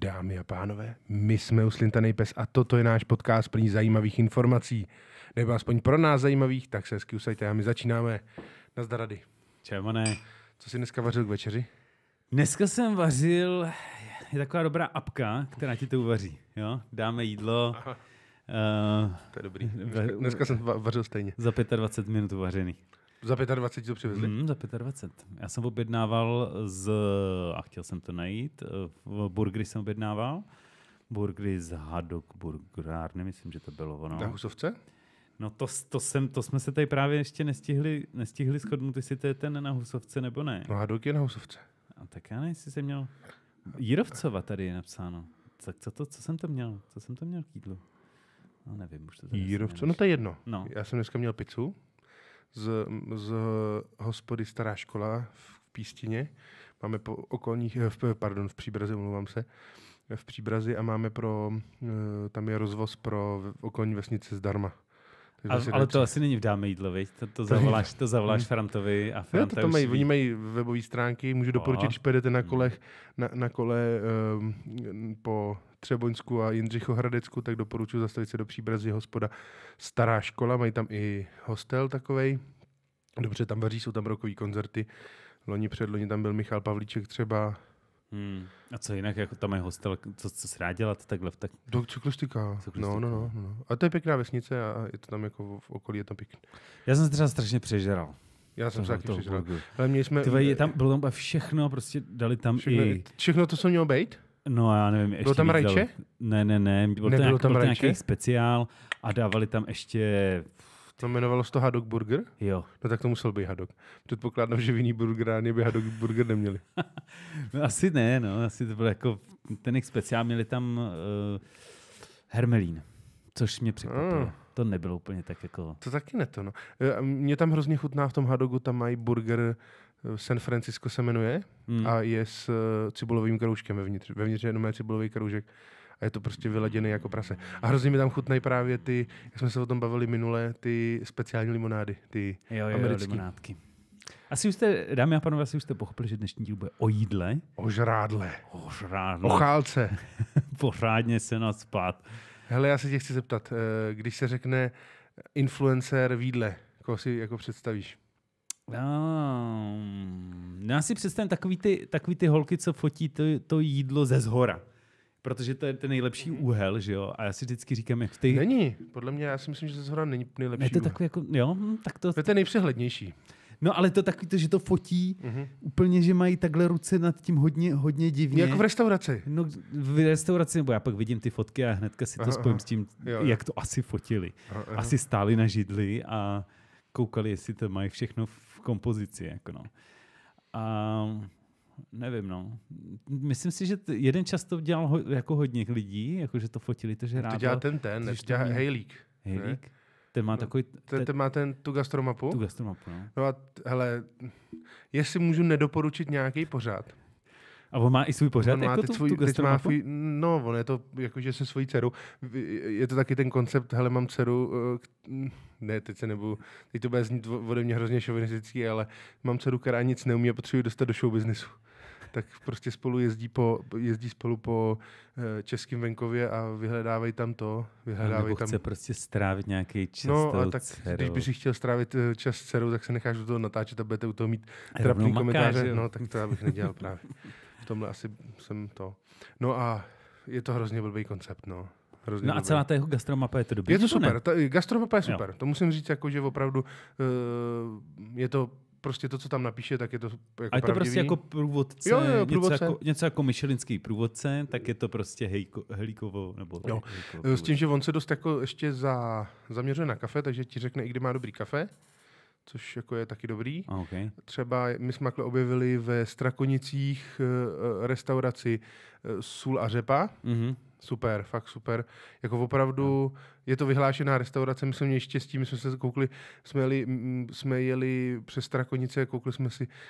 Dámy a pánové, my jsme Uslintanej pes a toto je náš podcast plný zajímavých informací. Nebo aspoň pro nás zajímavých, tak se hezky usaďte a my začínáme. Nazdar Rady. Čemane. Co jsi dneska vařil k večeři? Dneska jsem vařil, je taková dobrá apka, která ti to uvaří. Jo? Dáme jídlo. To je dobrý. Dneska jsem vařil stejně. Za 25 minut uvařený. Za 25 to přivezli? Za 25. Já jsem objednával a chtěl jsem to najít, burgery jsem objednával. Burgery z Hadok burgerárny, myslím, že to bylo ono. Na Husovce? No to jsme se tady právě ještě nestihli shodnout, jestli to je ten na Husovce nebo ne. No Hadok je na Husovce. A tak já nevím, jestli jsem měl... Jirovcova tady je napsáno. Tak co jsem to měl? Co jsem to měl k jídlu? No nevím, už to tady... Jirovcova, no to je jedno. No. Já jsem dneska měl pizzu z hospody Stará škola v Pístině. Máme po okolních... v Příbrazi, omlouvám se. V Příbrazi a máme tam je rozvoz pro okolní vesnice zdarma. Ale to asi není v Dáme jídlo, viď? To zavoláš Frantovi a Franta to mají, oni mají webové stránky, můžu doporučit, když pojedete na kolech, na kole po Třeboňsku a Jindřichohradecku, tak doporučuji zastavit se do Příbrazi hospoda Stará škola, mají tam i hostel takovej, dobře tam vaří, jsou tam rokový koncerty, předloni tam byl Michal Pavlíček třeba. A co jinak, jako tam je hostel, co se rád dělat takhle? Tak... Cyklistika. No. A to je pěkná vesnice a je to tam jako v okolí, je tam pěkný. Já jsem se třeba strašně přežral. Já jsem se taky přežral. Ale měli jsme... Bylo tam všechno, prostě dali tam všechno to, co mělo být? No já nevím. Ještě bylo tam rajče? Dali... Ne. Byl tam nějaký speciál a dávali tam ještě... To jmenovalo se to Hadok Burger? Jo. No tak to musel být Hadok. Předpokládám, že v jiný burgeráně by Hadok Burger neměli. No asi ne, no. Asi to bylo jako ten jejich speciál. Měli tam hermelín, což mě překvapilo. To nebylo úplně tak jako... To taky ne to, no. Mě tam hrozně chutná v tom Hadoku, tam mají burger San Francisco se jmenuje a je s cibulovým kroužkem vevnitř. Vevnitř je jenom cibulový kroužek. A je to prostě vyladěný jako prase. A hrozně mi tam chutnají právě ty, jak jsme se o tom bavili minule, ty speciální limonády, ty americké limonádky. Asi už jste, dámy a pánové, asi už jste pochopili, že dnešní díl bude o jídle. O žrádle. O chálce. Pořádně se nadspat. Hele, já se tě chci zeptat, když se řekne influencer v jídle, koho si jako představíš? Já si představím takový ty holky, co fotí to jídlo ze zhora. Protože to je ten nejlepší úhel, že jo? A já si vždycky říkám, jak ty... Není, podle mě, já si myslím, že ze zhora není nejlepší úhel. To je ten nejpřehlednější. No ale to takový, že to fotí úplně, že mají takhle ruce nad tím hodně, hodně divně. Jako v restauraci. No v restauraci, nebo já pak vidím ty fotky a hnedka si to spojím s tím, jak to asi fotili. Asi stáli na židli a koukali, jestli to mají všechno v kompozici. Nevím, no. Myslím si, že jeden čas to dělal jako hodně lidí, jako že to fotili, to žrádlo. To dělá dělá Hejlík. Hejlík? Ten má takový... Ten má tu gastromapu? Tu gastromapu, no. No a hele, jestli můžu nedoporučit nějaký pořád. A on má i svůj pořád, on jako tu gastromapu? No, on je to jakože se svojí dcerou. Je to taky ten koncept, hele, mám dceru... Ne, teď to bude znít ode mě hrozně šovinistický, ale mám dceru, která nic neumí a potřebuji dostat do showbiznesu. Tak prostě spolu jezdí spolu po českém venkově a vyhledávají tam to. Nebo chce prostě strávit nějaký čas a tak dcerou. Když by si chtěl strávit čas s dcerou, tak se necháš do toho natáčet a budete u toho mít trapný komentáře. Jo. No tak to já bych nedělal právě. V tomhle asi jsem to. No a je to hrozně blbý koncept, no. A celá ta jeho gastromapa je to dobrý. Je to super, gastromapa je super. Jo. To musím říct, jako, že opravdu je to prostě to, co tam napíše, tak je to jako pravdivý. A je to prostě jako průvodce, něco jako michelinský průvodce, tak je to prostě Helíkovo. S tím, že on se dost jako ještě zaměřuje na kafe, takže ti řekne, i kdy má dobrý kafe, což jako je taky dobrý. Okay. Třeba my jsme objevili ve Strakonicích restauraci Sůl a Řepa, Super, fakt super. Jako opravdu je to vyhlášená restaurace, my jsme měli štěstí, my jsme se koukli, jsme jeli přes Strakonice,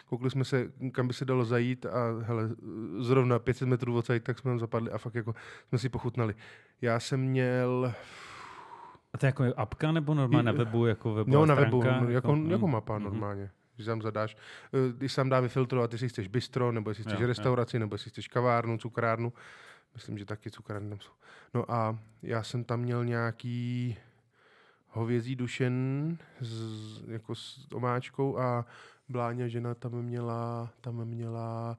koukli jsme se, kam by se dalo zajít a hele, zrovna 500 metrů od tak jsme tam zapadli a fakt jako jsme si pochutnali. Já jsem měl... A to je jako apka nebo normálně na webu? Jako webová no, na stránka, webu, jako mapa normálně. Když tam zadáš, když sám dá vyfiltrovat, jestli chceš bistro, nebo jestli chceš restauraci, nebo jestli chceš kavárnu, cukrárnu. Myslím, že taky cukrárny tam jsou. No a já jsem tam měl nějaký hovězí dušen jako s omáčkou a Bláňa žena tam měla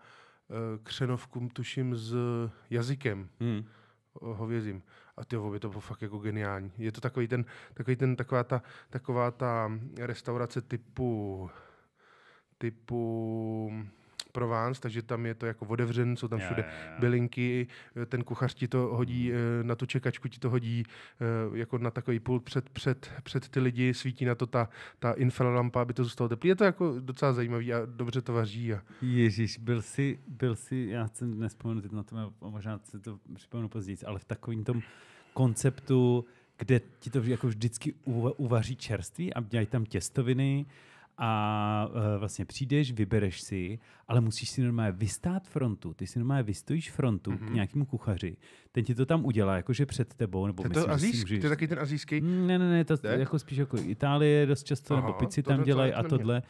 křenovku, tuším, s jazykem hovězím. A ty obě to bylo fakt jako geniální. Je to taková ta restaurace typu Provence, takže tam je to jako otevřené, jsou tam všude bylinky, ten kuchař ti to hodí, na tu čekačku ti to hodí, jako na takový pult před ty lidi, svítí na to ta infralampa, aby to zůstalo teplý. Je to jako docela zajímavý a dobře to vaří. Ježíš, byl jsi, já se nespomenu teď na to, možná se to připomenu později, ale v takovém tom konceptu, kde ti to jako vždycky uvaří čerství a dělají tam těstoviny, a vlastně přijdeš, vybereš si, ale musíš si normálně vystát frontu. Ty si normálně vystojíš frontu k nějakému kuchaři. Ten ti to tam udělá, jakože před tebou. Nebo myslím, že to je taky ten asijský? Ne, to je jako spíš jako Itálie dost často, nebo pici tam dělají a tohle.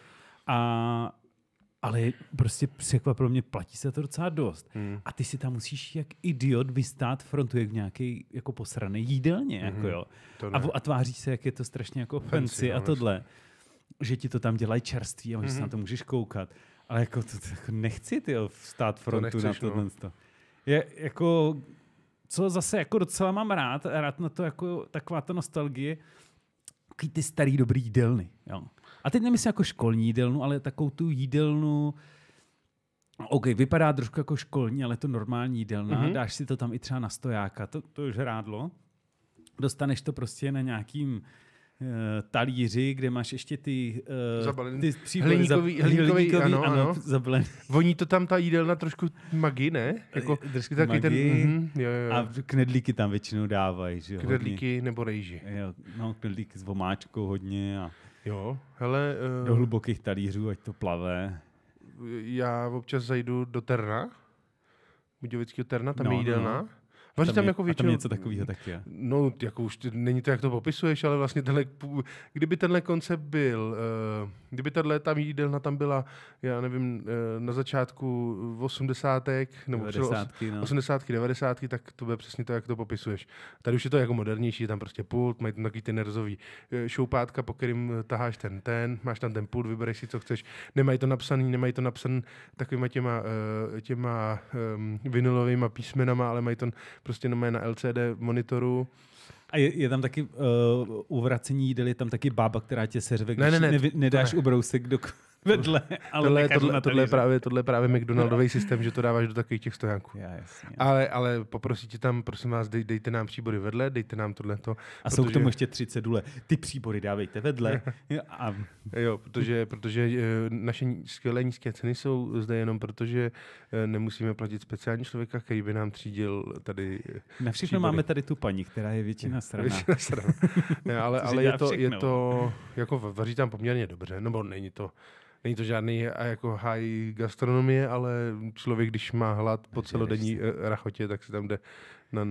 Ale prostě překvapilo mě, platí se to docela dost. A ty si tam musíš jak idiot vystát frontu, jak v nějaké jako posrané jídelně. Jako, jo. A tváří se, jak je to strašně jako fancy a tohle. Že ti to tam dělají čerství a že se na to můžeš koukat. Ale jako to jako nechci vstát frontu to nechceš, na tohle. No. Je, jako, co zase jako docela mám rád na to jako taková ta nostalgie, takový ty starý dobrý jídelny. Jo. A teď nemyslím jako školní jídelnu, ale takovou tu jídelnu, OK, vypadá trošku jako školní, ale to normální jídelna, dáš si to tam i třeba na stojáka, to už rádlo. Dostaneš to prostě na nějakým talíři, kde máš ještě ty hliníkový, ano. Zabalený. Voní to tam ta jídelna trošku magi, ne? Jako, trošku magi jo. A knedlíky tam většinou dávají. Že, knedlíky hodně. Nebo rejži. Jo, no, knedlíky s vomáčkou hodně. A jo, hele, do hlubokých talířů, ať to plave. Já občas zajdu do Terna, Budějovického Terna, tam je jídelna. No. Vaří tam jako většinou... A tam něco takového taky je. No, jako už není to, jak to popisuješ, ale vlastně kdyby tenhle koncept byl, kdyby tato jídelna tam byla, já nevím, na začátku 80. nebo 80. 90. tak to bude přesně to, jak to popisuješ. Tady už je to jako modernější, je tam prostě pult, mají tam takový ty nerzový šoupátka, po kterým taháš ten, máš tam ten pult, vybereš si, co chceš. Nemají to napsaný takovýma těma vinylovýma písmenama, ale mají to prostě jenom na LCD monitoru. A je tam taky uvracení jídel, je tam taky bába, která tě seřve, když nedáš ubrousek do vedle. Ale tohle je právě McDonaldový systém, že to dáváš do takových těch stojánků. Ale poprosí tě tam, prosím vás, dejte nám příbory vedle, dejte nám tohleto. A jsou k tomu ještě 3 cedule. Ty příbory dávejte vedle. Jo, protože naše skvělé nízké ceny jsou zde jenom protože nemusíme platit speciální člověka, který by nám třídil tady na všechno příbory. Máme tady tu paní, která je většina strana. Ne, ale je to jako vaří tam poměrně dobře, nebo není to žádný jako high gastronomie, ale člověk, když má hlad po celodenní rachotě, tak si tam jde na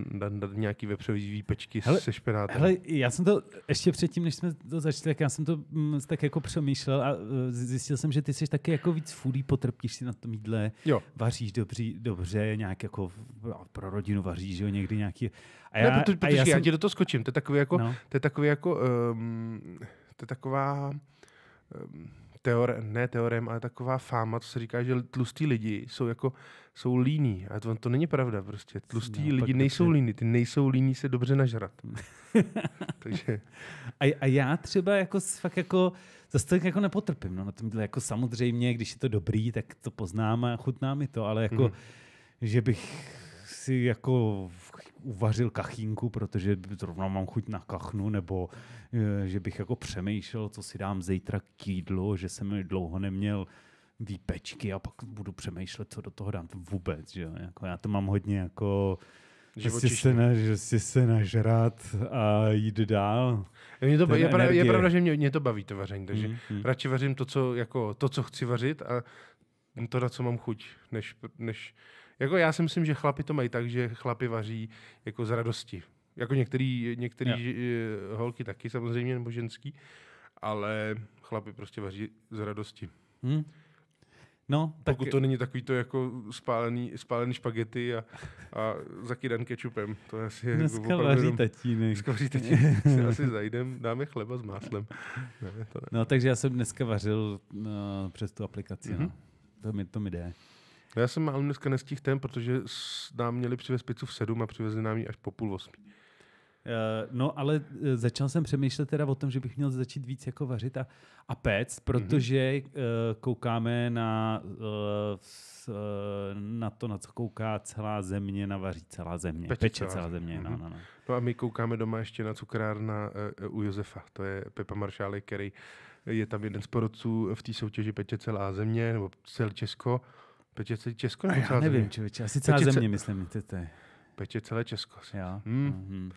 nějaký vepřový výpečky se špenátem. Hele, já jsem to ještě předtím, než jsme to začali, tak já jsem to tak jako přemýšlel a zjistil jsem, že ty jsi taky jako víc foodie, potrpíš si na tom jídle, vaříš dobře, nějak jako pro rodinu vaříš, jo, někdy nějaký... já tě do toho skočím, to je takový jako... No. To je taková fáma, co se říká, že tlustí lidi jsou líní. A to není pravda prostě. Tlustí lidi nejsou líní. Ty nejsou líní se dobře nažrat. Takže. A já třeba jako fakt jako zase tak jako nepotrpím. No, na tom jako samozřejmě, když je to dobrý, tak to poznám a chutná mi to, ale jako, že bych si jako uvařil kachínku, protože zrovna mám chuť na kachnu, nebo že bych jako přemýšlel, co si dám zítra k jídlu, že jsem dlouho neměl výpečky a pak budu přemýšlet, co do toho dám. To vůbec. Že? Jako já to mám hodně jako Prostě se nažrat a jít dál. Je pravda, že mě to baví to vaření, takže radši vařím to, co chci vařit a to, na co mám chuť, než jako já si myslím, že chlapi to mají tak, že chlapi vaří jako z radosti. Jako některý holky taky samozřejmě, nebo ženský, ale chlapi prostě vaří z radosti. Hmm. No, pokud to není takový to jako spálený špagety a zakydaný kečupem. To asi je dneska vaří tatínek. Si asi zajdem, dáme chleba s máslem. Ne, to ne. No, takže já jsem dneska vařil přes tu aplikaci. Mm-hmm. No. To mi jde. No, já jsem málo dneska nestihl ten, protože nám měli přivez pizzu v 7 a přivezli nám ji až po 7:30. No, ale začal jsem přemýšlet teda o tom, že bych měl začít víc jako vařit a péct, protože koukáme na to, na co kouká celá země, na vaří celá země. Peče celá země. No. No a my koukáme doma ještě na cukrárna u Josefa. To je Pepa Maršálek, který je tam jeden z porodců v té soutěži Peče celá země, nebo celé Česko. Peče celé Česko? Nebo celá já nevím, člověče, asi celá země, myslím. Peče celé Česko. Jo.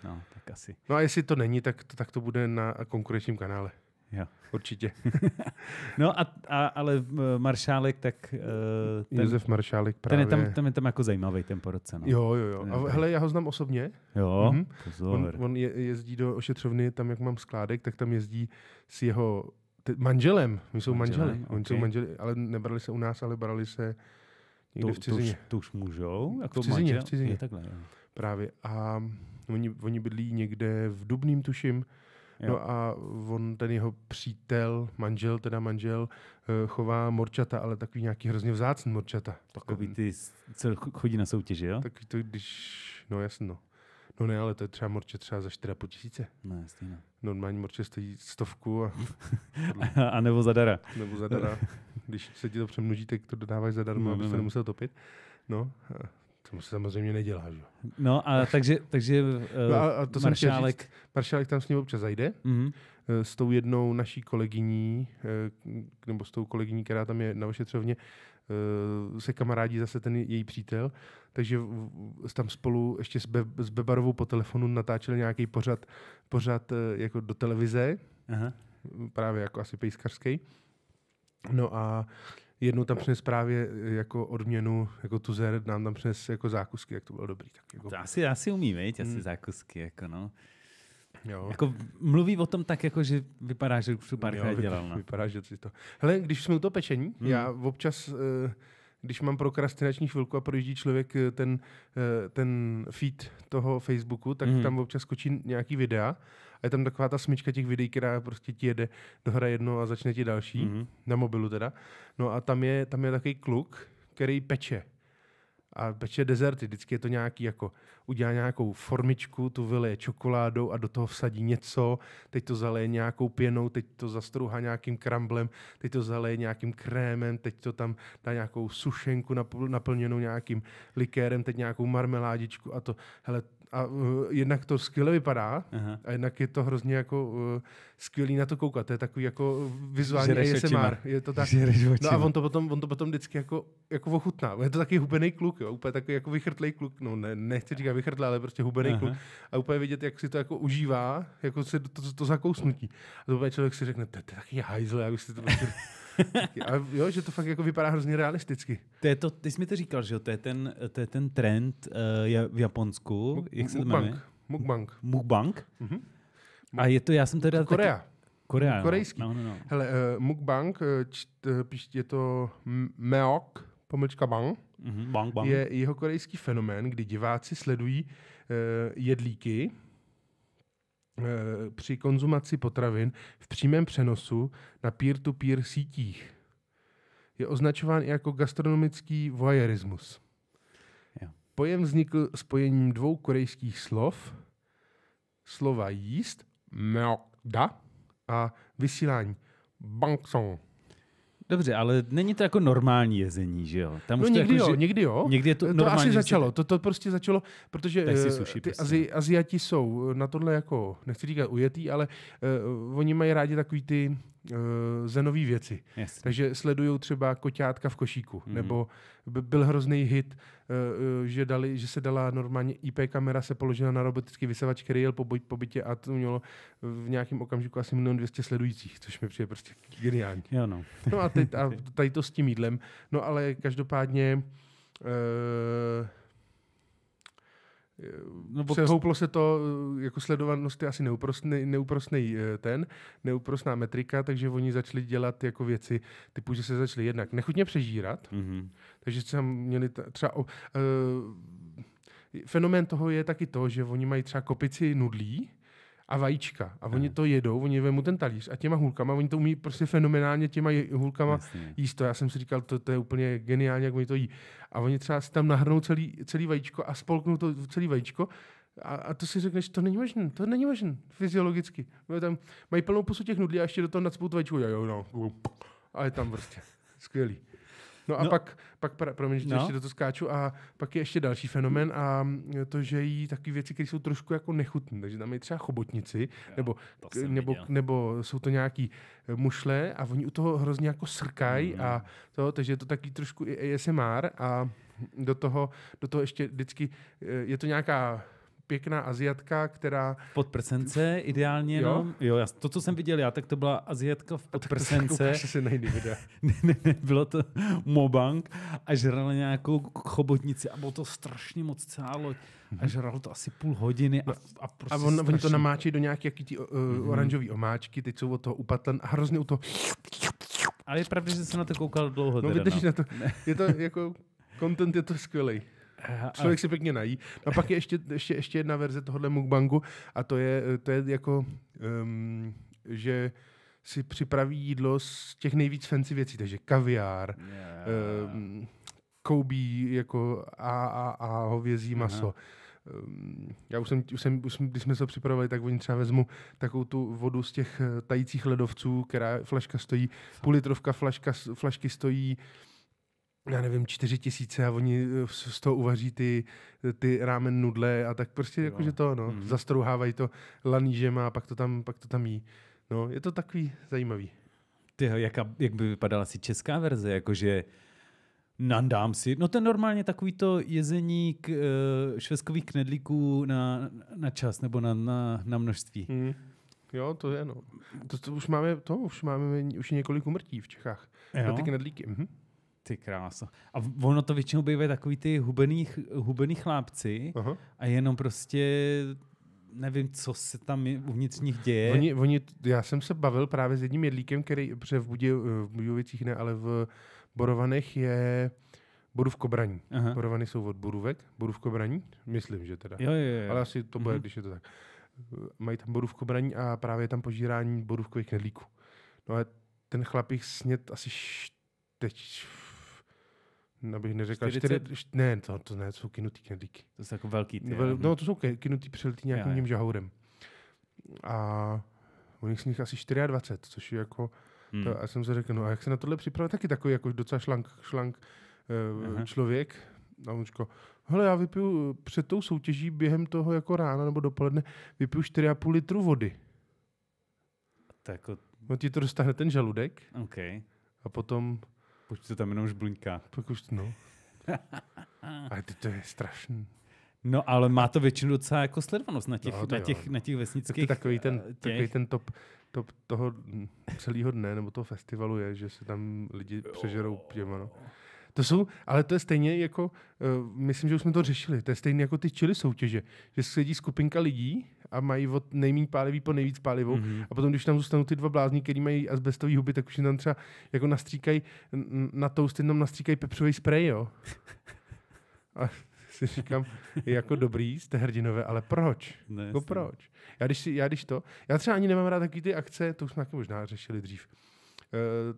No, tak asi. No a jestli to není, tak to bude na konkurenčním kanále. Jo. Určitě. No ale Maršálek, tak... Josef Maršálek právě. Ten je tam jako zajímavý, ten porodce. No. Jo. A hele, já ho znám osobně. Jo, pozor. On jezdí do ošetřovny, tam jak mám skládek, tak tam jezdí s jeho manželem. My jsou manželi. Okay. Oni jsou manželi, ale nebrali se u nás, ale brali se... To už můžou? Jako v cizině. Je takhle, právě. A oni bydlí někde v Dubným, tuším. Jo. No a ten jeho přítel, manžel, chová morčata, ale takový nějaký hrozně vzácný morčata. Takový ty, co chodí na soutěži, jo? Takový to, když... No jasno. No ne, ale to je třeba morče třeba za 4,5 tisíce. No jasný, ne. Normální morče stojí 100 a... a nebo zadara. Když se ti to přemnoží, tak to dodáváš zadarmo, abys to nemusel topit. No, to se samozřejmě nedělá, že? No a takže to Maršálek... Maršálek tam s ním občas zajde. Mm-hmm. S tou jednou naší kolegyní, nebo s tou kolegyní, která tam je na ošetřovně, se kamarádí zase ten její přítel, takže tam spolu ještě s Bebarovou po telefonu natáčeli nějaký pořad jako do televize. Aha. Právě jako asi pejskařský. No a jednou tam přines právě jako odměnu, jako tuzer, nám tam přines jako zákusky, jak to bylo dobrý. Tak jako... To asi umí, viď? Asi zákusky, jako no. Jo. Jako mluví o tom tak, jako, že vypadá, že už párkrát dělal. No. Vypadá, že si to... Hele, když jsme u toho pečení, já občas, když mám prokrastinační chvilku a projíždí člověk ten feed toho Facebooku, tak tam občas skočí nějaký videa a je tam taková ta smyčka těch videí, která prostě ti jede dohra jedno a začne ti další, na mobilu teda. No a tam je takový kluk, který peče. A peče dezerty, vždycky je to nějaký jako, udělá nějakou formičku, tu vyleje čokoládou a do toho vsadí něco, teď to zaleje nějakou pěnou, teď to zastrouhá nějakým kramblem, teď to zaleje nějakým krémem, teď to tam dá nějakou sušenku naplněnou nějakým likérem, teď nějakou marmeládičku a to, hele, a jednak to skvěle vypadá. Aha. A jednak je to hrozně jako skvělý na to koukat. To je takový jako vizuální ASMR. Je to tak. No a on to potom vždycky jako ochutná. Je to taky hubený kluk, jo? Úplně takový jako vychrtlej kluk. No ne, nechci říkat vychrtlej, ale prostě hubený kluk. A úplně vidět, jak si to jako užívá, jako se to zakousnutí. A to člověk si řekne, to je taky hajzl, já bych si to prostě... A jo, že to fakt jako vypadá hrozně realisticky. Ty jsi mi to říkal, že jo? To je ten trend v Japonsku. Jak se to jmenuje? Mukbang. Mm-hmm. A je to, já jsem teda... Korea. Korejský. No. Hele, mukbang, je to meok, bang. Je jeho korejský fenomén, kdy diváci sledují jedlíky při konzumaci potravin v přímém přenosu na peer-to-peer sítích. Je označován i jako gastronomický voyeurismus. Pojem vznikl spojením 2 korejských slov, slova jíst, mokda, a vysílání, bangsong. Dobře, ale není to jako normální jezení, že jo? Tam no někdy, jako, jo, že... někdy jo, někdy je to normální. To asi začalo, to prostě začalo, protože ty prostě. Aziati jsou na tohle jako, nechci říkat ujetý, ale oni mají rádi takový ty zenové věci. Yes. Takže sledují třeba koťátka v košíku, nebo byl hrozný hit, že se dala normálně IP kamera, se položila na robotický vysavač, který jel po bytě a to mělo v nějakém okamžiku asi 1 200 000 sledujících, což mi přijde prostě geniální. Jo no. No a tady to s tím jídlem. No ale každopádně přehouplo se to, jako sledovanost je asi neúprostná metrika, takže oni začali dělat jako věci typu, že se začali jednak nechutně přežírat, takže tam měli třeba fenomén toho je taky to, že oni mají třeba kopici nudlí a vajíčka. A oni to jedou, oni vemu ten talíř a těma hůlkama, oni to umí prostě fenomenálně těma hůlkama jíst to. Já jsem si říkal, to je úplně geniální, jak oni to jí. A oni třeba tam nahrnou celý vajíčko a spolknou to celý vajíčko a to si řekneš, to není možné fyziologicky. Tam mají plnou pusu těch nudlí a ještě do toho nacpou to vajíčko. A je tam prostě skvělý. No a pak ještě do toho skáču a pak je ještě další fenomén a to, že jí takové věci, které jsou trošku jako nechutné, takže tam je třeba chobotnici, nebo jsou to nějaký mušle a oni u toho hrozně jako srkají a to, takže je to taky trošku i ASMR a do toho ještě vždycky je to nějaká pěkná Aziatka, která... Podprsence ideálně, jo? No. Jo, to, co jsem viděl já, tak to byla Aziatka v podprsence. Tak to se najde videa. Ne, bylo to Mukbang a žrala nějakou chobotnici a bylo to strašně moc cálo. A žralo to asi půl hodiny a prostě oni to namáčejí do nějaké ty oranžové omáčky, teď jsou od toho upatlen a hrozně u toho... Ale je pravda, že jsem na to koukal dlouho. No vydržíš na to. Je to jako... Content je to skvělej. Člověk si pěkně nají. No a pak je ještě jedna verze tohohle mukbangu a to je jako, že si připraví jídlo z těch nejvíc fancy věcí, takže kaviár, koubí jako a hovězí maso. Já už jsem, když jsme se připravovali, tak oni třeba vezmu takovou tu vodu z těch tajících ledovců, která flaška stojí, půllitrovka flašky stojí, já nevím, 4000 a oni z toho uvaří ty rámen nudle a tak prostě jako, že to, zastrouhávají to lanížema a pak to tam jí. No, je to takový zajímavý. Tyho, jak by vypadala si česká verze, jakože nandám si, no to je normálně takový to jezení šveskových knedlíků na čas nebo na množství. Jo, to je, no. To už máme, už několik umrtí v Čechách. Jo. Ty knedlíky, Ty krása. A ono to většinou bývají takový ty hubený chlápci a jenom prostě nevím, co se tam uvnitř nich děje. Já jsem se bavil právě s jedním jedlíkem, který v Budějovicích ne, ale v Borovanech je Borův Kobraní. Aha. Borovany jsou od Borůvek, Borův Kobraní, myslím, že teda. Jo. Ale asi to bude, když je to tak. Mají tam Borův Kobraní a právě je tam požírání borůvkových knedlíků. No a ten chlapík sněd asi teď abych neřekl, 40? Ne, to jsou kynutý knedlíky. To jsou jako velký ty. No, to jsou kynutý přelitý nějakým tím žahourem. A u nich z nich asi 24, což je jako... To, a jsem se řekl, no a jak se na tohle připravil? Taky takový jako docela šlank člověk. A on říkal, hele, já vypiju před tou soutěží během toho jako rána nebo dopoledne, vypiju 4,5 litru vody. Jako... No ti to dostane ten žaludek. Okay. A potom... Počkej, to tam jenom už bluňká. Pak už, no. Ale to je strašný. No, ale má to většinu docela jako sledovanost na těch vesnických. To je takový ten top toho celého dne, nebo toho festivalu je, že se tam lidi přežerou těma, no. To jsou, ale to je stejně jako, myslím, že už jsme to řešili, to je stejně jako ty chili soutěže, že sedí skupinka lidí a mají od nejméně pálivý po nejvíc pálivou a potom, když tam zůstanou ty dva blázni, který mají asbestový huby, tak už jim tam třeba jako nastříkají, na toast jenom nastříkají pepřový sprej, jo. A si říkám, jako dobrý, jste hrdinové, ale proč? Ne, jako proč? Já třeba ani nemám rád takový ty akce, to už jsme možná řešili dřív.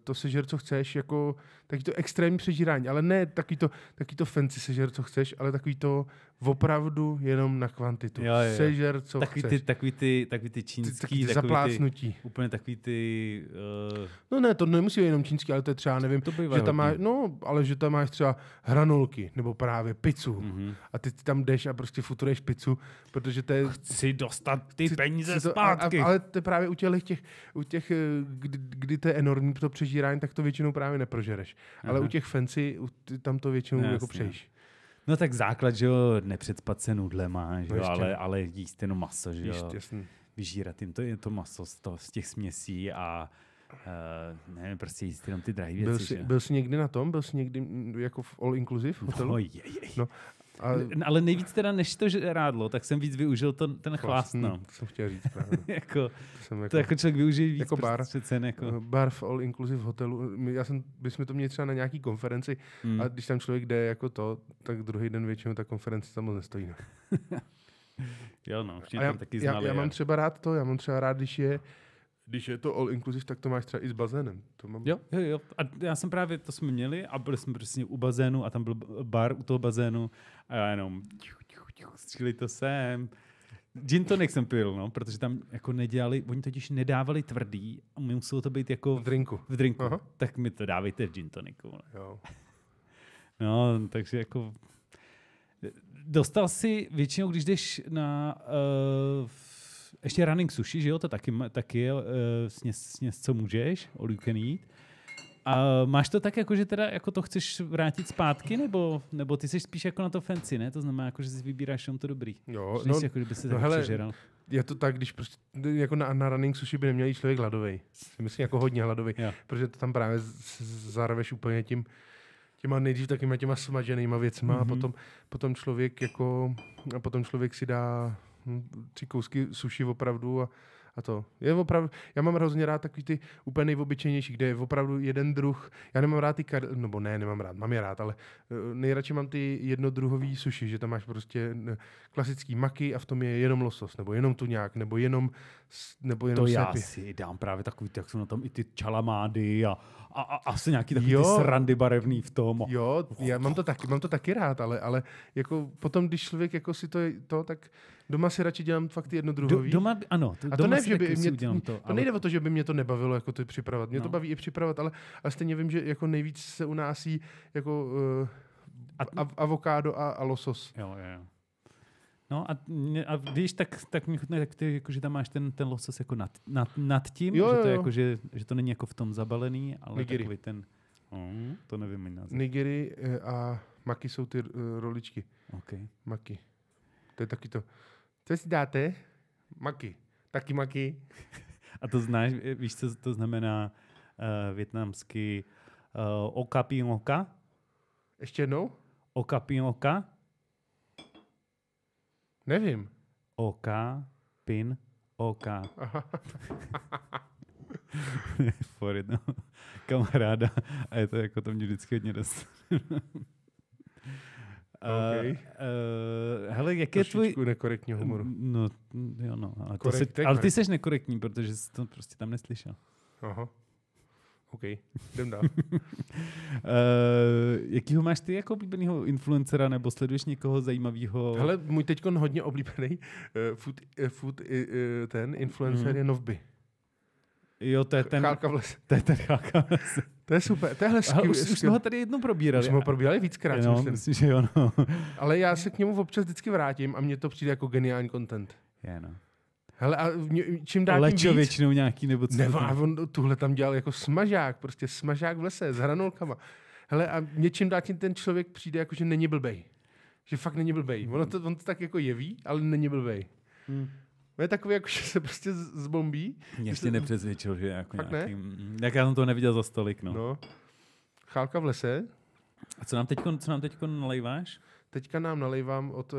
to sežer, co chceš, jako taky to extrémní přežírání, ale ne taky to fancy sežer, co chceš, ale taky to opravdu jenom na kvantitu. Jo. Sežer, co taky chceš. Takový ty čínský, takový ty, úplně takový ty... No ne, to nemusí jenom čínský, ale to je třeba, nevím, že tam máš, ale že tam máš třeba hranolky, nebo právě pizzu. Mm-hmm. A ty tam jdeš a prostě futuruješ pizzu, protože to je... Chci dostat ty peníze zpátky. Ale to právě u těch, kdy to je enormní to přežírání, tak to většinou právě neprožereš. Aha. Ale u těch fancy, tam to většinou jako přejíš. No tak základ, že jo, nepředspat se nudlema, že jo, ale jíst jenom maso, že jo. Vyžírat jim to maso z těch směsí a nevím, prostě jíst jenom ty drahé věci. Byl jsi někdy na tom? Byl jsi někdy jako v all inclusive hotelu? No. Ale nejvíc teda, než to rádlo, tak jsem víc využil ten chlast. To jsem chtěl říct právě. To jako člověk využije víc jako přece. Jako... Bar v all inclusive hotelu. Bychom to měli třeba na nějaký konferenci, a když tam člověk jde jako to, tak druhý den většinou ta konference tam moc nestojí. No. Jo no, všichni tam taky znali. Já mám třeba rád to, když je to all inclusive, tak to máš třeba i s bazénem. To mám... Jo. A já jsem právě, to jsme měli a byli jsme prostě u bazénu a tam byl bar u toho bazénu a já jenom střílej to sem. Gin tonic jsem pil, protože tam jako nedělali, oni totiž nedávali tvrdý a muselo to být jako v drinku. Aha. Tak mi to dávejte v gin tonicu. Jo. No, takže jako... Dostal si většinou, když jdeš na... Ještě running sushi, že jo, to taky je sněz, co můžeš, all you can eat. A máš to tak, jako, že teda, jako to chceš vrátit zpátky, nebo ty jsi spíš jako na to fancy, ne? To znamená, jako, že si vybíráš jenom to dobrý. Jo, že jsi, jako, že by se tak přežeral. Je to tak, když prostě, jako na running sushi by neměl jít člověk hladovej. Myslím, jako hodně hladovej, protože to tam právě zarveš úplně těma nejdřív takýma těma smaženýma věcma a potom člověk si dá 3 kousky sushi opravdu a to. Je opravdu, já mám hrozně rád takový ty úplně nejobyčejnější, kde je opravdu jeden druh. Já nemám rád mám je rád, ale nejradši mám ty jednodruhový sushi, že tam máš prostě klasický maki a v tom je jenom losos, nebo jenom tuňák, nebo jenom to sepi. Já si dám právě takový, jak jsou na tom i ty čalamády a asi nějaký takový ty srandy barevný v tom. Jo, já mám to taky rád, ale jako potom, když člověk jako si to tak doma si radši dělám fakt ty jednodruhový. Doma, ano. A to ne, že by mě to nejde o to, že by mě to nebavilo jako to připravovat. Mě to baví i připravovat, ale stejně vím, že jako nejvíc se u nás jí jako avokádo a losos. Jo. No a když tak mi chutná, tak ty, jako, že tam máš ten losos jako nad tím, že to je jako, že to není jako v tom zabalený, ale nigiri. Takový ten... to nevím název. Nigiri a maki jsou ty roličky. Okay. Maki. To je taky to. Co si dáte? Maki. Taky maki. A to znáš, víš, co to znamená vietnamsky oka ping oka? Ještě jednou? Oka ping oka? Nevím. Oka pin oka. For jednou kamaráda. A je to jako, to mě vždycky hodně dostane. Okay. Hele, jak je tvůj... nekorektní humoru. No, ale ty seš nekorektní, protože jsi to prostě tam neslyšel. Aha. OK, jdem dál. Jakýho máš ty jako oblíbenýho influencera, nebo sleduješ někoho zajímavého? Hele, můj teďkon hodně oblíbený food influencer je Novby. Jo, to je ten... Chálka v lese. To je super. Už jsme ho tady jednou probírali. Už jsme ho probírali víckrát, myslím, že jo. No. Ale já se k němu občas vždycky vrátím a mně to přijde jako geniální content. Hele, a čím dál tím víc... Lečo většinou nějaký, nebo co? Nevá, on tuhle tam dělal jako smažák, prostě smažák v lese s hranolkama. Hele, a mě čím dál tím ten člověk přijde jako, že není blbej. Že fakt není blbej. On to tak jako jeví, ale není blbej. Je takový, jako, že se prostě zbombí. Mě ještě nepřesvědčil, že jako nějaký... Ne? Jak já jsem toho neviděl za stolik, no. Chálka v lese. A co nám teďko nalejváš? Teďka nám nalejvám od